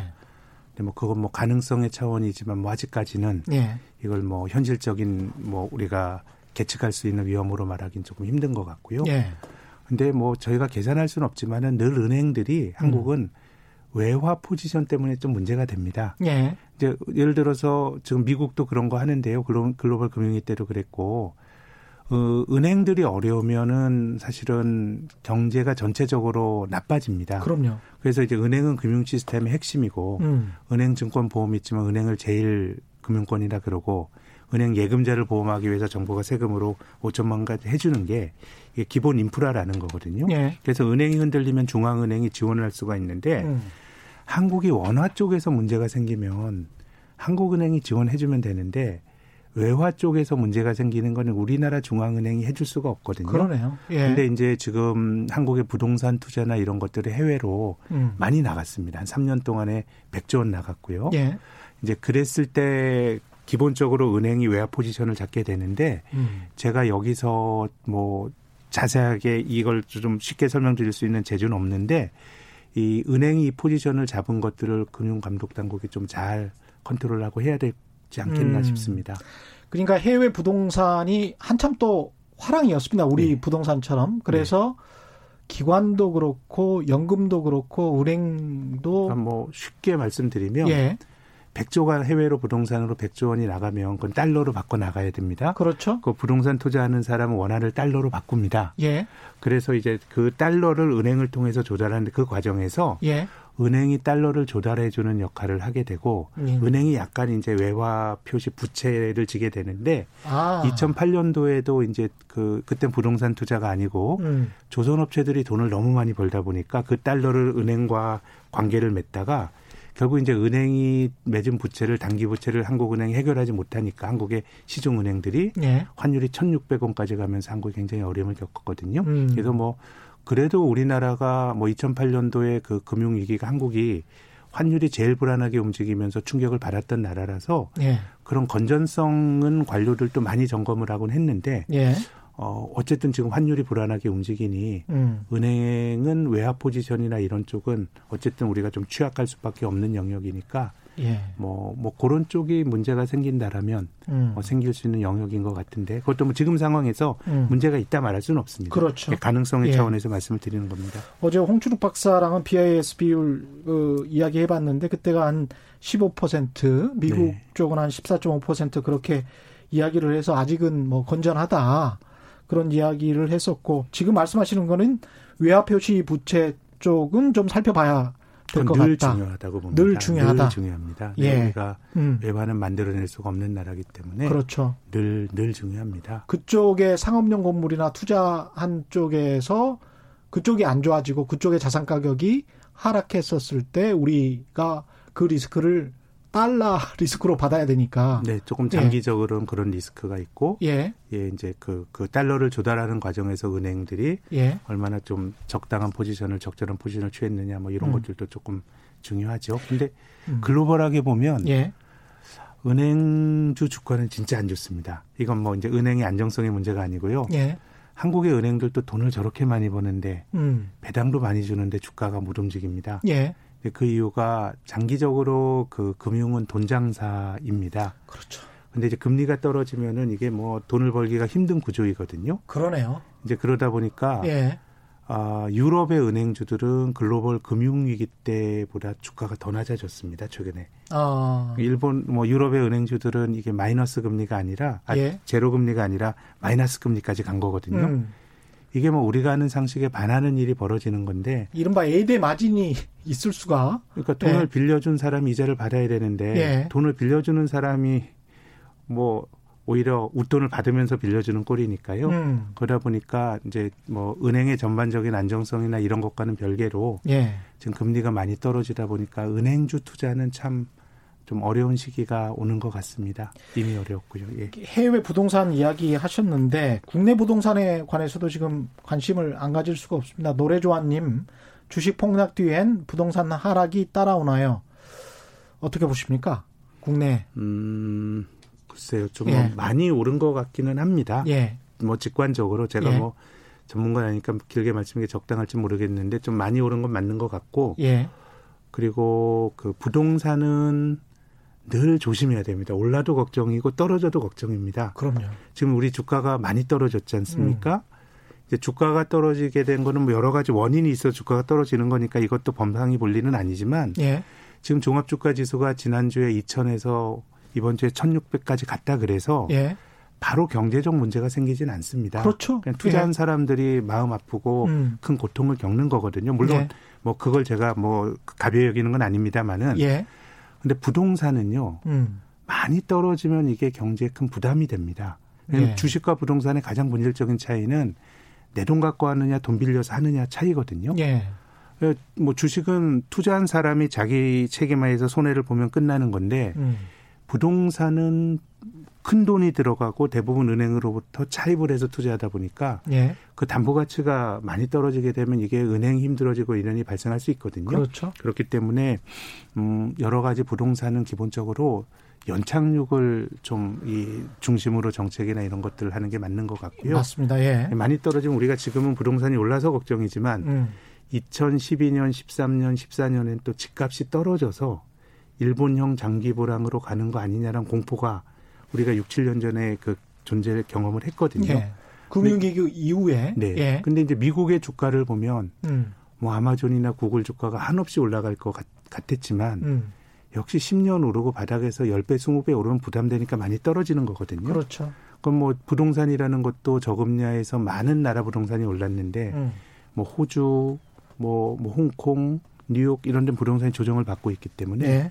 근데 뭐 그건 뭐 가능성의 차원이지만 뭐 아직까지는 예. 이걸 뭐 현실적인 뭐 우리가 계측할 수 있는 위험으로 말하기는 조금 힘든 것 같고요. 예. 근데 뭐 저희가 계산할 수는 없지만은 늘 은행들이 한국은 외화 포지션 때문에 좀 문제가 됩니다. 예. 이제 예를 들어서 지금 미국도 그런 거 하는데요. 글로벌 금융위 때도 그랬고 은행들이 어려우면은 사실은 경제가 전체적으로 나빠집니다. 그럼요. 그래서 이제 은행은 금융 시스템의 핵심이고 은행 증권 보험이 있지만 은행을 제일 금융권이라 그러고 은행 예금자를 보험하기 위해서 정부가 세금으로 5천만까지 해주는 게 이게 기본 인프라라는 거거든요. 예. 그래서 은행이 흔들리면 중앙은행이 지원을 할 수가 있는데 한국이 원화 쪽에서 문제가 생기면 한국은행이 지원해 주면 되는데 외화 쪽에서 문제가 생기는 건 우리나라 중앙은행이 해줄 수가 없거든요. 그러네요. 그런데 예. 이제 지금 한국의 부동산 투자나 이런 것들이 해외로 많이 나갔습니다. 한 3년 동안에 100조 원 나갔고요. 예. 이제 그랬을 때 기본적으로 은행이 외화 포지션을 잡게 되는데 제가 여기서 뭐 자세하게 이걸 좀 쉽게 설명드릴 수 있는 재주는 없는데 이 은행이 이 포지션을 잡은 것들을 금융감독당국이 좀 잘 컨트롤하고 해야 되지 않겠나 싶습니다. 그러니까 해외 부동산이 한참 또 화랑이었습니다. 우리 네. 부동산처럼. 그래서 네. 기관도 그렇고 연금도 그렇고 은행도. 그러니까 뭐 쉽게 말씀드리면 예. 100조가 해외로 부동산으로 100조 원이 나가면 그건 달러로 바꿔 나가야 됩니다. 그렇죠. 그 부동산 투자하는 사람은 원화를 달러로 바꿉니다. 예. 그래서 이제 그 달러를 은행을 통해서 조달하는데 그 과정에서 예. 은행이 달러를 조달해 주는 역할을 하게 되고 은행이 약간 이제 외화 표시 부채를 지게 되는데 2008년도에도 이제 그때 부동산 투자가 아니고 조선업체들이 돈을 너무 많이 벌다 보니까 그 달러를 은행과 관계를 맺다가 결국 이제 은행이 맺은 부채를 단기 부채를 한국은행이 해결하지 못하니까 한국의 시중은행들이 예. 환율이 1,600원까지 가면서 한국이 굉장히 어려움을 겪었거든요. 그래서 뭐 그래도 우리나라가 뭐 2008년도에 그 금융위기가 한국이 환율이 제일 불안하게 움직이면서 충격을 받았던 나라라서 예. 그런 건전성은 관료들도 많이 점검을 하곤 했는데 예. 어쨌든 지금 환율이 불안하게 움직이니 은행은 외화 포지션이나 이런 쪽은 어쨌든 우리가 좀 취약할 수밖에 없는 영역이니까 예. 뭐 그런 쪽이 문제가 생긴다라면 생길 수 있는 영역인 것 같은데 그것도 뭐 지금 상황에서 문제가 있다 말할 수는 없습니다. 그렇죠. 가능성의 예. 차원에서 말씀을 드리는 겁니다. 어제 홍춘욱 박사랑은 BIS 비율 이야기해봤는데 그때가 한 15% 미국 네. 쪽은 한 14.5% 그렇게 이야기를 해서 아직은 뭐 건전하다. 그런 이야기를 했었고 지금 말씀하시는 거는 외화 표시 부채 쪽은 좀 살펴봐야 될 것 같다. 늘 중요하다고 봅니다. 늘 중요하다. 늘 중요합니다. 예. 우리가 외환은 만들어낼 수가 없는 나라이기 때문에 그렇죠. 늘 중요합니다. 그쪽에 상업용 건물이나 투자한 쪽에서 그쪽이 안 좋아지고 그쪽의 자산 가격이 하락했었을 때 우리가 그 리스크를 달러 리스크로 받아야 되니까. 네, 조금 장기적으로는 예. 그런 리스크가 있고, 예, 이제 그 달러를 조달하는 과정에서 은행들이 예. 얼마나 좀 적당한 포지션을 적절한 포지션을 취했느냐, 뭐 이런 것들도 조금 중요하죠. 근데 글로벌하게 보면 예. 은행주 주가는 진짜 안 좋습니다. 이건 뭐 이제 은행의 안정성의 문제가 아니고요. 예. 한국의 은행들도 돈을 저렇게 많이 버는데 배당도 많이 주는데 주가가 못 움직입니다. 예. 그 이유가 장기적으로 그 금융은 돈 장사입니다. 그렇죠. 근데 이제 금리가 떨어지면은 이게 뭐 돈을 벌기가 힘든 구조이거든요. 그러네요. 이제 그러다 보니까 예. 유럽의 은행주들은 글로벌 금융위기 때보다 주가가 더 낮아졌습니다. 최근에. 일본 뭐 유럽의 은행주들은 이게 마이너스 금리가 아니라 예. 제로 금리가 아니라 마이너스 금리까지 간 거거든요. 이게 뭐 우리가 아는 상식에 반하는 일이 벌어지는 건데. 이른바 A대 마진이 있을 수가. 그러니까 돈을 예. 빌려준 사람이 이자를 받아야 되는데 예. 돈을 빌려주는 사람이 뭐 오히려 웃돈을 받으면서 빌려주는 꼴이니까요. 그러다 보니까 이제 뭐 은행의 전반적인 안정성이나 이런 것과는 별개로 예. 지금 금리가 많이 떨어지다 보니까 은행주 투자는 참 좀 어려운 시기가 오는 것 같습니다. 이미 어려웠고요. 예. 해외 부동산 이야기 하셨는데 국내 부동산에 관해서도 지금 관심을 안 가질 수가 없습니다. 노래조아님 주식 폭락 뒤엔 부동산 하락이 따라오나요? 어떻게 보십니까? 국내. 글쎄요. 좀 예. 많이 오른 것 같기는 합니다. 예. 뭐 직관적으로 제가 예. 뭐 전문가는 아니니까 길게 말씀하는 게 적당할지 모르겠는데 좀 많이 오른 건 맞는 것 같고 예. 그리고 그 부동산은 늘 조심해야 됩니다. 올라도 걱정이고 떨어져도 걱정입니다. 그럼요. 지금 우리 주가가 많이 떨어졌지 않습니까? 이제 주가가 떨어지게 된 거는 뭐 여러 가지 원인이 있어 주가가 떨어지는 거니까 이것도 범상이 볼 일은 아니지만 예. 지금 종합주가지수가 지난주에 2000에서 이번 주에 1600까지 갔다 그래서 예. 바로 경제적 문제가 생기진 않습니다. 그렇죠. 그냥 투자한 예. 사람들이 마음 아프고 큰 고통을 겪는 거거든요. 물론 예. 뭐 그걸 제가 뭐 가벼이 여기는 건 아닙니다만은 예. 근데 부동산은요 많이 떨어지면 이게 경제에 큰 부담이 됩니다. 예. 주식과 부동산의 가장 본질적인 차이는 내 돈 갖고 하느냐 돈 빌려서 하느냐 차이거든요. 예. 뭐 주식은 투자한 사람이 자기 책임하에서 손해를 보면 끝나는 건데 부동산은 큰 돈이 들어가고 대부분 은행으로부터 차입을 해서 투자하다 보니까 예. 그 담보 가치가 많이 떨어지게 되면 이게 은행 힘들어지고 이런 일이 발생할 수 있거든요. 그렇죠. 그렇기 때문에 여러 가지 부동산은 기본적으로 연착륙을 좀 이 중심으로 정책이나 이런 것들을 하는 게 맞는 것 같고요. 맞습니다. 예. 많이 떨어지면 우리가 지금은 부동산이 올라서 걱정이지만 2012년, 13년, 14년엔 또 집값이 떨어져서 일본형 장기 불황으로 가는 거 아니냐라는 공포가 우리가 6, 7년 전에 그 존재를 경험을 했거든요. 예. 금융위기 이후에. 네. 예. 근데 이제 미국의 주가를 보면 뭐 아마존이나 구글 주가가 한없이 올라갈 것 같았지만 역시 10년 오르고 바닥에서 10배, 20배 오르면 부담되니까 많이 떨어지는 거거든요. 그렇죠. 그럼 뭐 부동산이라는 것도 저금리에서 많은 나라 부동산이 올랐는데 뭐 호주, 뭐 홍콩, 뉴욕 이런 데 부동산이 조정을 받고 있기 때문에 예.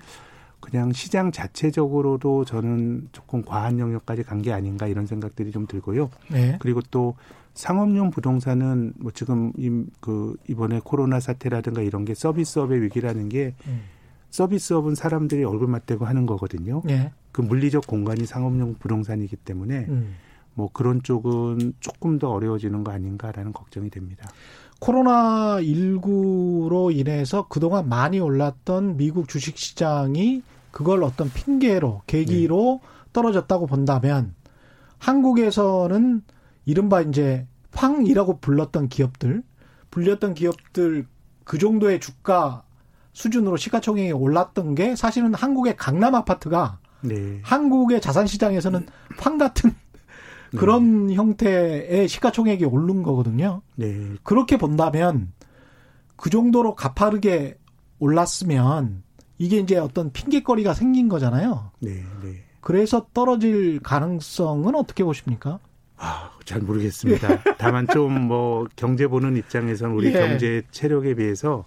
그냥 시장 자체적으로도 저는 조금 과한 영역까지 간 게 아닌가 이런 생각들이 좀 들고요. 예. 그리고 또 상업용 부동산은 뭐 지금 이번에 코로나 사태라든가 이런 게 서비스업의 위기라는 게 서비스업은 사람들이 얼굴 맞대고 하는 거거든요. 예. 그 물리적 공간이 상업용 부동산이기 때문에 뭐 그런 쪽은 조금 더 어려워지는 거 아닌가라는 걱정이 됩니다. 코로나19로 인해서 그동안 많이 올랐던 미국 주식시장이 그걸 어떤 핑계로, 계기로 네. 떨어졌다고 본다면 한국에서는 이른바 이제 팡이라고 불렸던 기업들 그 정도의 주가 수준으로 시가총액이 올랐던 게 사실은 한국의 강남 아파트가 네. 한국의 자산시장에서는 팡 같은 그런 형태의 시가총액이 오른 거거든요. 네. 그렇게 본다면 그 정도로 가파르게 올랐으면 이게 이제 어떤 핑계거리가 생긴 거잖아요. 네. 그래서 떨어질 가능성은 어떻게 보십니까? 잘 모르겠습니다. 다만 좀 뭐 경제 보는 입장에서는 우리 경제 체력에 비해서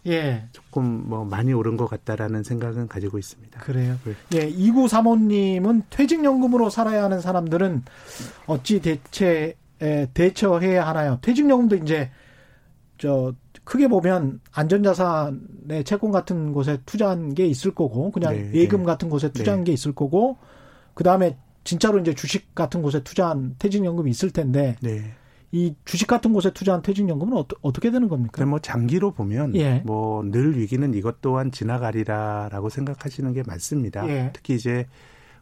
조금 뭐 많이 오른 것 같다라는 생각은 가지고 있습니다. 그래요. 예, 2935님은 퇴직연금으로 살아야 하는 사람들은 어찌 대처해야 하나요? 퇴직연금도 이제 크게 보면 안전자산의 채권 같은 곳에 투자한 게 있을 거고, 그냥 예금 같은 곳에 투자한 게 있을 거고, 그 다음에 진짜로 이제 주식 같은 곳에 투자한 퇴직연금이 있을 텐데, 이 주식 같은 곳에 투자한 퇴직연금은 어떻게 되는 겁니까? 뭐 장기로 보면 뭐 늘 위기는 이것 또한 지나가리라라고 생각하시는 게 맞습니다. 특히 이제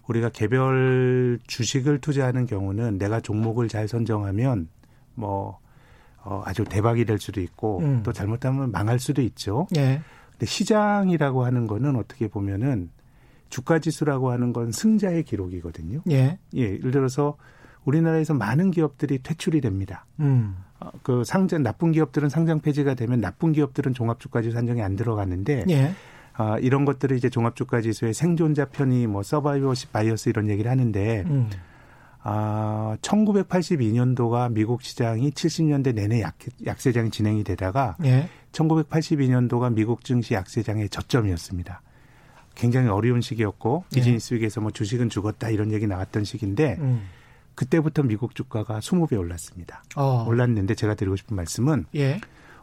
우리가 개별 주식을 투자하는 경우는 내가 종목을 잘 선정하면 뭐 아주 대박이 될 수도 있고 또 잘못하면 망할 수도 있죠. 근데 시장이라고 하는 거는 어떻게 보면은 주가지수라고 하는 건 승자의 기록이거든요. 예를 들어서 우리나라에서 많은 기업들이 퇴출이 됩니다. 그 상장 나쁜 기업들은 상장 폐지가 되면 나쁜 기업들은 종합주가지수 산정에 안 들어가는데 이런 것들을 이제 종합주가지수의 생존자 편의 뭐 서바이벌십 바이어스 이런 얘기를 하는데 1982년도가 미국 시장이 70년대 내내 약세장이 진행이 되다가 1982년도가 미국 증시 약세장의 저점이었습니다. 굉장히 어려운 시기였고 비즈니스 위기에서 뭐 주식은 죽었다 이런 얘기 나왔던 시기인데 그때부터 미국 주가가 20배 올랐습니다. 올랐는데 제가 드리고 싶은 말씀은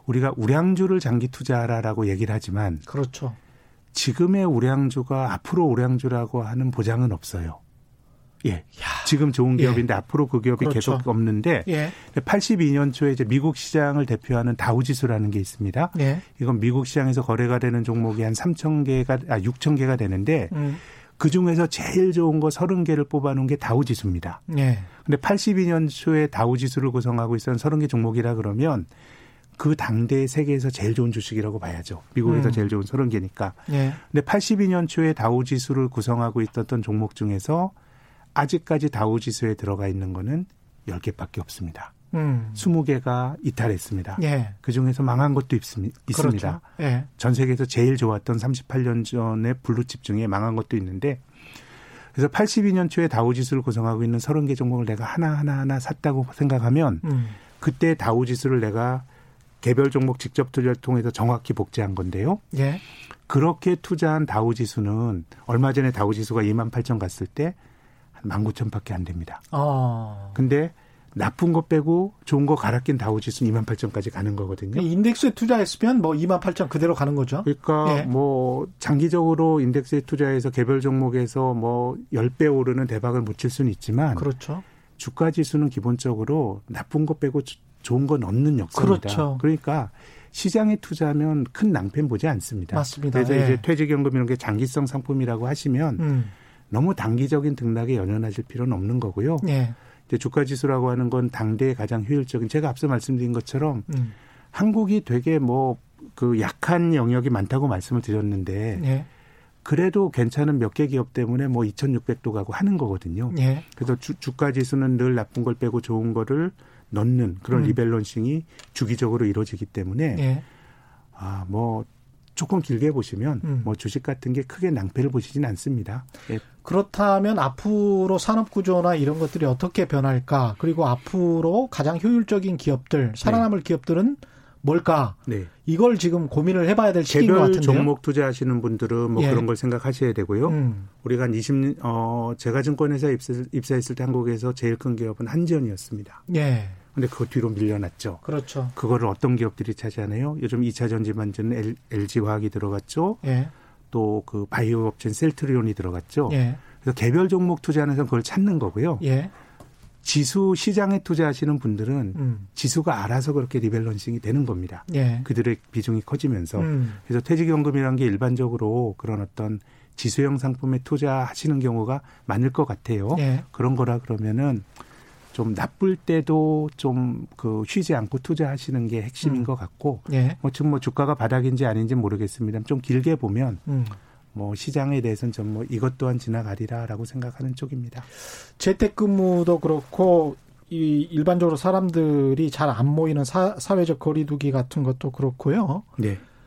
우리가 우량주를 장기 투자하라라고 얘기를 하지만 그렇죠. 지금의 우량주가 앞으로 우량주라고 하는 보장은 없어요. 지금 좋은 기업인데 앞으로 그 기업이 계속 없는데 82년 초에 이제 미국 시장을 대표하는 다우지수라는 게 있습니다. 이건 미국 시장에서 거래가 되는 종목이 한 6,000개가 되는데 그중에서 제일 좋은 거 30개를 뽑아놓은 게 다우지수입니다. 그런데 82년 초에 다우지수를 구성하고 있었던 30개 종목이라 그러면 그 당대의 세계에서 제일 좋은 주식이라고 봐야죠. 미국에서 제일 좋은 30개니까. 근데 82년 초에 다우지수를 구성하고 있었던 종목 중에서 아직까지 다우지수에 들어가 있는 거는 10개밖에 없습니다. 20개가 이탈했습니다. 그중에서 망한 것도 있습니다. 전 세계에서 제일 좋았던 38년 전의 블루칩 중에 망한 것도 있는데 그래서 82년 초에 다우지수를 구성하고 있는 30개 종목을 내가 하나 샀다고 생각하면 그때 다우지수를 내가 개별 종목 직접 투자를 통해서 정확히 복제한 건데요. 그렇게 투자한 다우지수는 얼마 전에 다우지수가 28,000 갔을 때 19,000밖에 안 됩니다. 근데 나쁜 거 빼고 좋은 거 갈아 낀 다우지수는 28,000까지 가는 거거든요. 인덱스에 투자했으면 뭐 28,000 그대로 가는 거죠. 그러니까 뭐 장기적으로 인덱스에 투자해서 개별 종목에서 뭐 10배 오르는 대박을 못 칠 수는 있지만 주가 지수는 기본적으로 나쁜 거 빼고 좋은 건 없는 역사입니다. 그러니까 시장에 투자하면 큰 낭패는 보지 않습니다. 맞습니다. 그래서 이제 퇴직연금 이런 게 장기성 상품이라고 하시면 너무 단기적인 등락에 연연하실 필요는 없는 거고요. 이제 주가지수라고 하는 건 당대의 가장 효율적인 제가 앞서 말씀드린 것처럼 한국이 되게 뭐 그 약한 영역이 많다고 말씀을 드렸는데 그래도 괜찮은 몇 개 기업 때문에 뭐 2,600도 가고 하는 거거든요. 그래서 주가지수는 늘 나쁜 걸 빼고 좋은 거를 넣는 그런 리밸런싱이 주기적으로 이루어지기 때문에 조금 길게 보시면 뭐 주식 같은 게 크게 낭패를 보시진 않습니다. 그렇다면 앞으로 산업구조나 이런 것들이 어떻게 변할까? 그리고 앞으로 가장 효율적인 기업들, 살아남을 기업들은 뭘까? 이걸 지금 고민을 해봐야 될 시기인 것 같은데요. 개별 종목 투자하시는 분들은 뭐 그런 걸 생각하셔야 되고요. 우리가 한 제가 증권회사에 입사했을 때 한국에서 제일 큰 기업은 한전이었습니다. 근데 그거 뒤로 밀려났죠. 그거를 어떤 기업들이 차지하나요? 요즘 2차 전지 만드는 LG화학이 들어갔죠. 또 그 바이오 업체인 셀트리온이 들어갔죠. 그래서 개별 종목 투자하는 사람 그걸 찾는 거고요. 지수 시장에 투자하시는 분들은 지수가 알아서 그렇게 리밸런싱이 되는 겁니다. 그들의 비중이 커지면서. 그래서 퇴직연금이라는 게 일반적으로 그런 어떤 지수형 상품에 투자하시는 경우가 많을 것 같아요. 그런 거라 그러면은 좀 나쁠 때도 좀 그 쉬지 않고 투자하시는 게 핵심인 것 같고 뭐 지금 뭐 주가가 바닥인지 아닌지 모르겠습니다만 좀 길게 보면 뭐 시장에 대해서는 좀 뭐 이것 또한 지나가리라라고 생각하는 쪽입니다. 재택근무도 그렇고 이 일반적으로 사람들이 잘 안 모이는 사회적 거리두기 같은 것도 그렇고요.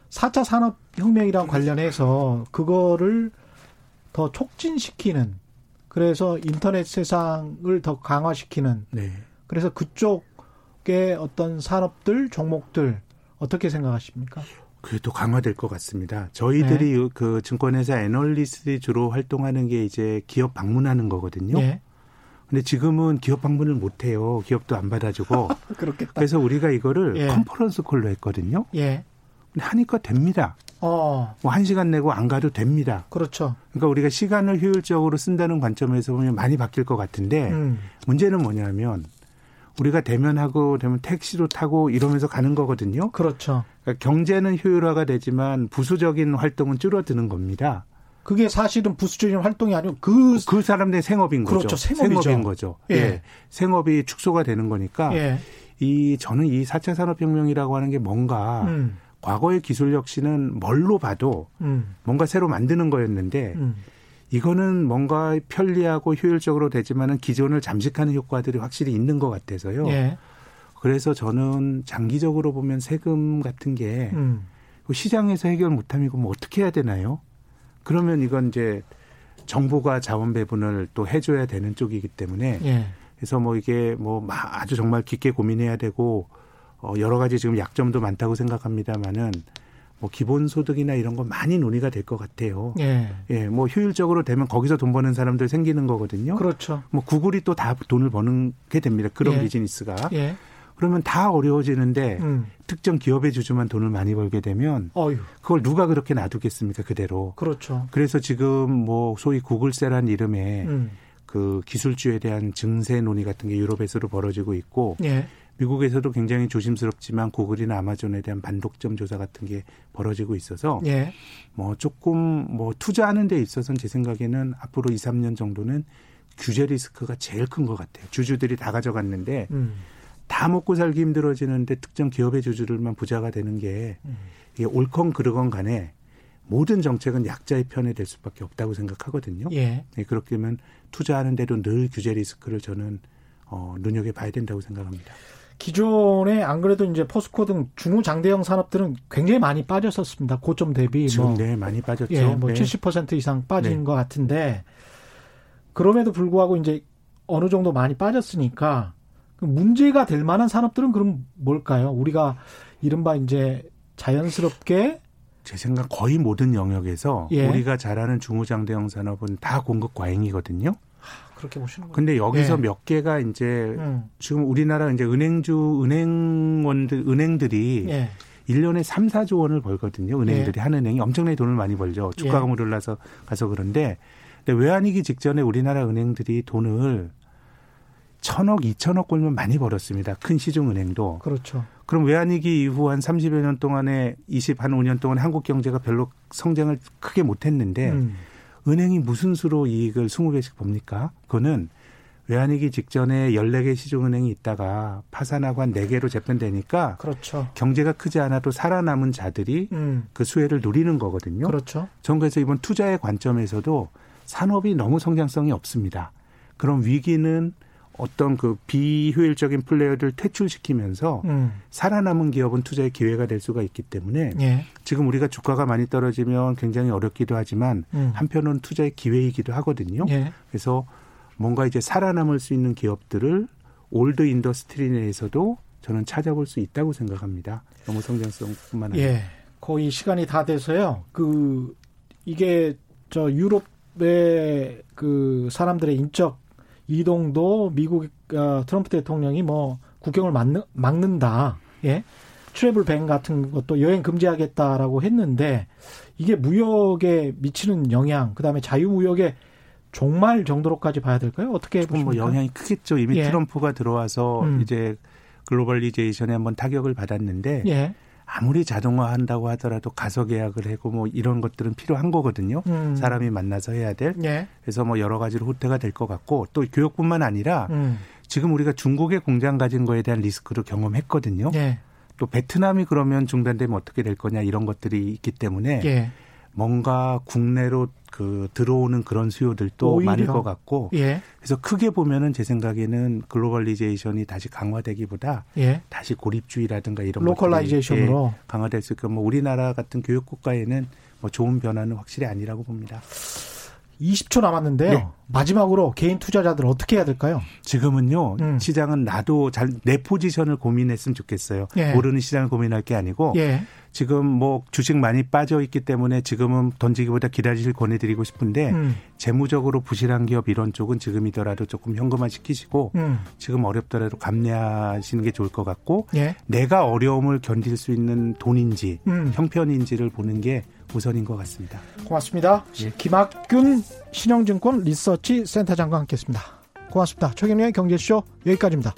4차 산업혁명이랑 관련해서 그거를 더 촉진시키는 그래서 인터넷 세상을 더 강화시키는 그래서 그쪽의 어떤 산업들, 종목들 어떻게 생각하십니까? 그게 또 강화될 것 같습니다. 저희들이 네. 그 증권회사 애널리스트들이 주로 활동하는 게 이제 기업 방문하는 거거든요. 네. 근데 지금은 기업 방문을 못 해요. 기업도 안 받아주고. 그렇겠다. 그래서 우리가 이거를 예. 컨퍼런스 콜로 했거든요. 예. 근데 하니까 됩니다. 뭐 1시간 내고 안 가도 됩니다. 그렇죠. 그러니까 우리가 시간을 효율적으로 쓴다는 관점에서 보면 많이 바뀔 것 같은데 문제는 뭐냐면 우리가 대면하고 되면 택시도 타고 이러면서 가는 거거든요. 그렇죠. 그러니까 경제는 효율화가 되지만 부수적인 활동은 줄어드는 겁니다. 그게 사실은 부수적인 활동이 아니고 그 사람들의 생업인 거죠. 그렇죠. 생업인 거죠. 예. 예. 생업이 축소가 되는 거니까 예. 저는 이 4차 산업혁명이라고 하는 게 뭔가 과거의 기술 역시는 뭘로 봐도 뭔가 새로 만드는 거였는데 이거는 뭔가 편리하고 효율적으로 되지만은 기존을 잠식하는 효과들이 확실히 있는 것 같아서요. 예. 그래서 저는 장기적으로 보면 세금 같은 게 시장에서 해결 못하면 이거 뭐 어떻게 해야 되나요? 그러면 이건 이제 정부가 자원 배분을 또 해줘야 되는 쪽이기 때문에 예. 그래서 뭐 이게 뭐 아주 정말 깊게 고민해야 되고 여러 가지 지금 약점도 많다고 생각합니다만은 뭐 기본소득이나 이런 거 많이 논의가 될 것 같아요. 예. 예, 뭐 효율적으로 되면 거기서 돈 버는 사람들 생기는 거거든요. 그렇죠. 뭐 구글이 또 다 돈을 버는 게 됩니다. 그런 예. 비즈니스가. 예. 그러면 다 어려워지는데 특정 기업의 주주만 돈을 많이 벌게 되면 어휴. 그걸 누가 그렇게 놔두겠습니까? 그대로. 그렇죠. 그래서 지금 뭐 소위 구글세란 이름의 그 기술주에 대한 증세 논의 같은 게 유럽에서도 벌어지고 있고 예. 미국에서도 굉장히 조심스럽지만 구글이나 아마존에 대한 반독점 조사 같은 게 벌어지고 있어서 예. 뭐 조금 뭐 투자하는 데 있어서는 제 생각에는 앞으로 2, 3년 정도는 규제 리스크가 제일 큰 것 같아요. 주주들이 다 가져갔는데 다 먹고 살기 힘들어지는데 특정 기업의 주주들만 부자가 되는 게 이게 옳건 그르건 간에 모든 정책은 약자의 편에 될 수밖에 없다고 생각하거든요. 예. 네, 그렇게 되면 투자하는 데도 늘 규제 리스크를 저는 눈여겨봐야 된다고 생각합니다. 기존에 안 그래도 이제 포스코 등 중우장대형 산업들은 굉장히 많이 빠졌었습니다. 고점 대비. 지금 네, 많이 빠졌죠. 예, 뭐 70% 이상 빠진 것 같은데 그럼에도 불구하고 이제 어느 정도 많이 빠졌으니까 문제가 될 만한 산업들은 그럼 뭘까요? 우리가 이른바 이제 자연스럽게 제 생각 거의 모든 영역에서 예. 우리가 잘 아는 중우장대형 산업은 다 공급 과잉이거든요. 그렇게 보시는 거예요. 근데 여기서 예. 몇 개가 이제 지금 우리나라 이제 은행들이 예. 1년에 3, 4조 원을 벌거든요. 은행들이 예. 한 은행이 엄청나게 돈을 많이 벌죠. 주가가 예. 올라서 가서 그런데 근데 외환위기 직전에 우리나라 은행들이 돈을 1,000억, 2,000억 골면 많이 벌었습니다. 큰 시중은행도. 그렇죠. 그럼 외환위기 이후 한 30여 년 동안에 25년 동안 한국 경제가 별로 성장을 크게 못했는데 은행이 무슨 수로 이익을 20배씩 봅니까? 그거는 외환위기 직전에 14개 시중은행이 있다가 파산하고 한 4개로 재편되니까 그렇죠. 경제가 크지 않아도 살아남은 자들이 그 수혜를 누리는 거거든요. 그렇죠. 저는 그래서 이번 투자의 관점에서도 산업이 너무 성장성이 없습니다. 그럼 위기는 어떤 그 비효율적인 플레이어를 퇴출시키면서 살아남은 기업은 투자의 기회가 될 수가 있기 때문에 예. 지금 우리가 주가가 많이 떨어지면 굉장히 어렵기도 하지만 한편으로는 투자의 기회이기도 하거든요. 예. 그래서 뭔가 이제 살아남을 수 있는 기업들을 올드 인더스트리 내에서도 저는 찾아볼 수 있다고 생각합니다. 너무 성장성뿐만 아니라. 예. 거의 시간이 다 돼서요. 이게 저 유럽의 그 사람들의 인적 이동도 미국 트럼프 대통령이 뭐 국경을 막는다. 예. 트래블 밴 같은 것도 여행 금지하겠다라고 했는데 이게 무역에 미치는 영향, 그다음에 자유무역의 종말 정도로까지 봐야 될까요? 어떻게 보십니까? 뭐 영향이 크겠죠. 이미 예. 트럼프가 들어와서 이제 글로벌리제이션에 한번 타격을 받았는데 예. 아무리 자동화한다고 하더라도 가서 계약을 하고 뭐 이런 것들은 필요한 거거든요. 사람이 만나서 해야 될. 예. 그래서 뭐 여러 가지로 호태가 될 것 같고 또 교육뿐만 아니라 지금 우리가 중국의 공장 가진 거에 대한 리스크를 경험했거든요. 예. 또 베트남이 그러면 중단되면 어떻게 될 거냐 이런 것들이 있기 때문에 예. 뭔가 국내로 들어오는 그런 수요들도 오히려. 많을 것 같고 예. 그래서 크게 보면은 제 생각에는 글로벌리제이션이 다시 강화되기보다 예. 다시 고립주의라든가 이런 로컬라이제이션으로 예, 강화될 수 있고 뭐 우리나라 같은 교육 국가에는 뭐 좋은 변화는 확실히 아니라고 봅니다. 20초 남았는데요. 네. 마지막으로 개인 투자자들 어떻게 해야 될까요? 지금은요. 시장은 나도 잘 내 포지션을 고민했으면 좋겠어요. 예. 모르는 시장을 고민할 게 아니고 예. 지금 뭐 주식 많이 빠져 있기 때문에 지금은 던지기보다 기다리실 권해드리고 싶은데 재무적으로 부실한 기업 이런 쪽은 지금이더라도 조금 현금화 시키시고 지금 어렵더라도 감내하시는 게 좋을 것 같고 예. 내가 어려움을 견딜 수 있는 돈인지 형편인지를 보는 게 우선인 것 같습니다. 고맙습니다. 예. 김학균 신영증권 리서치 센터장과 함께했습니다. 고맙습니다. 최경영의 경제쇼 여기까지입니다.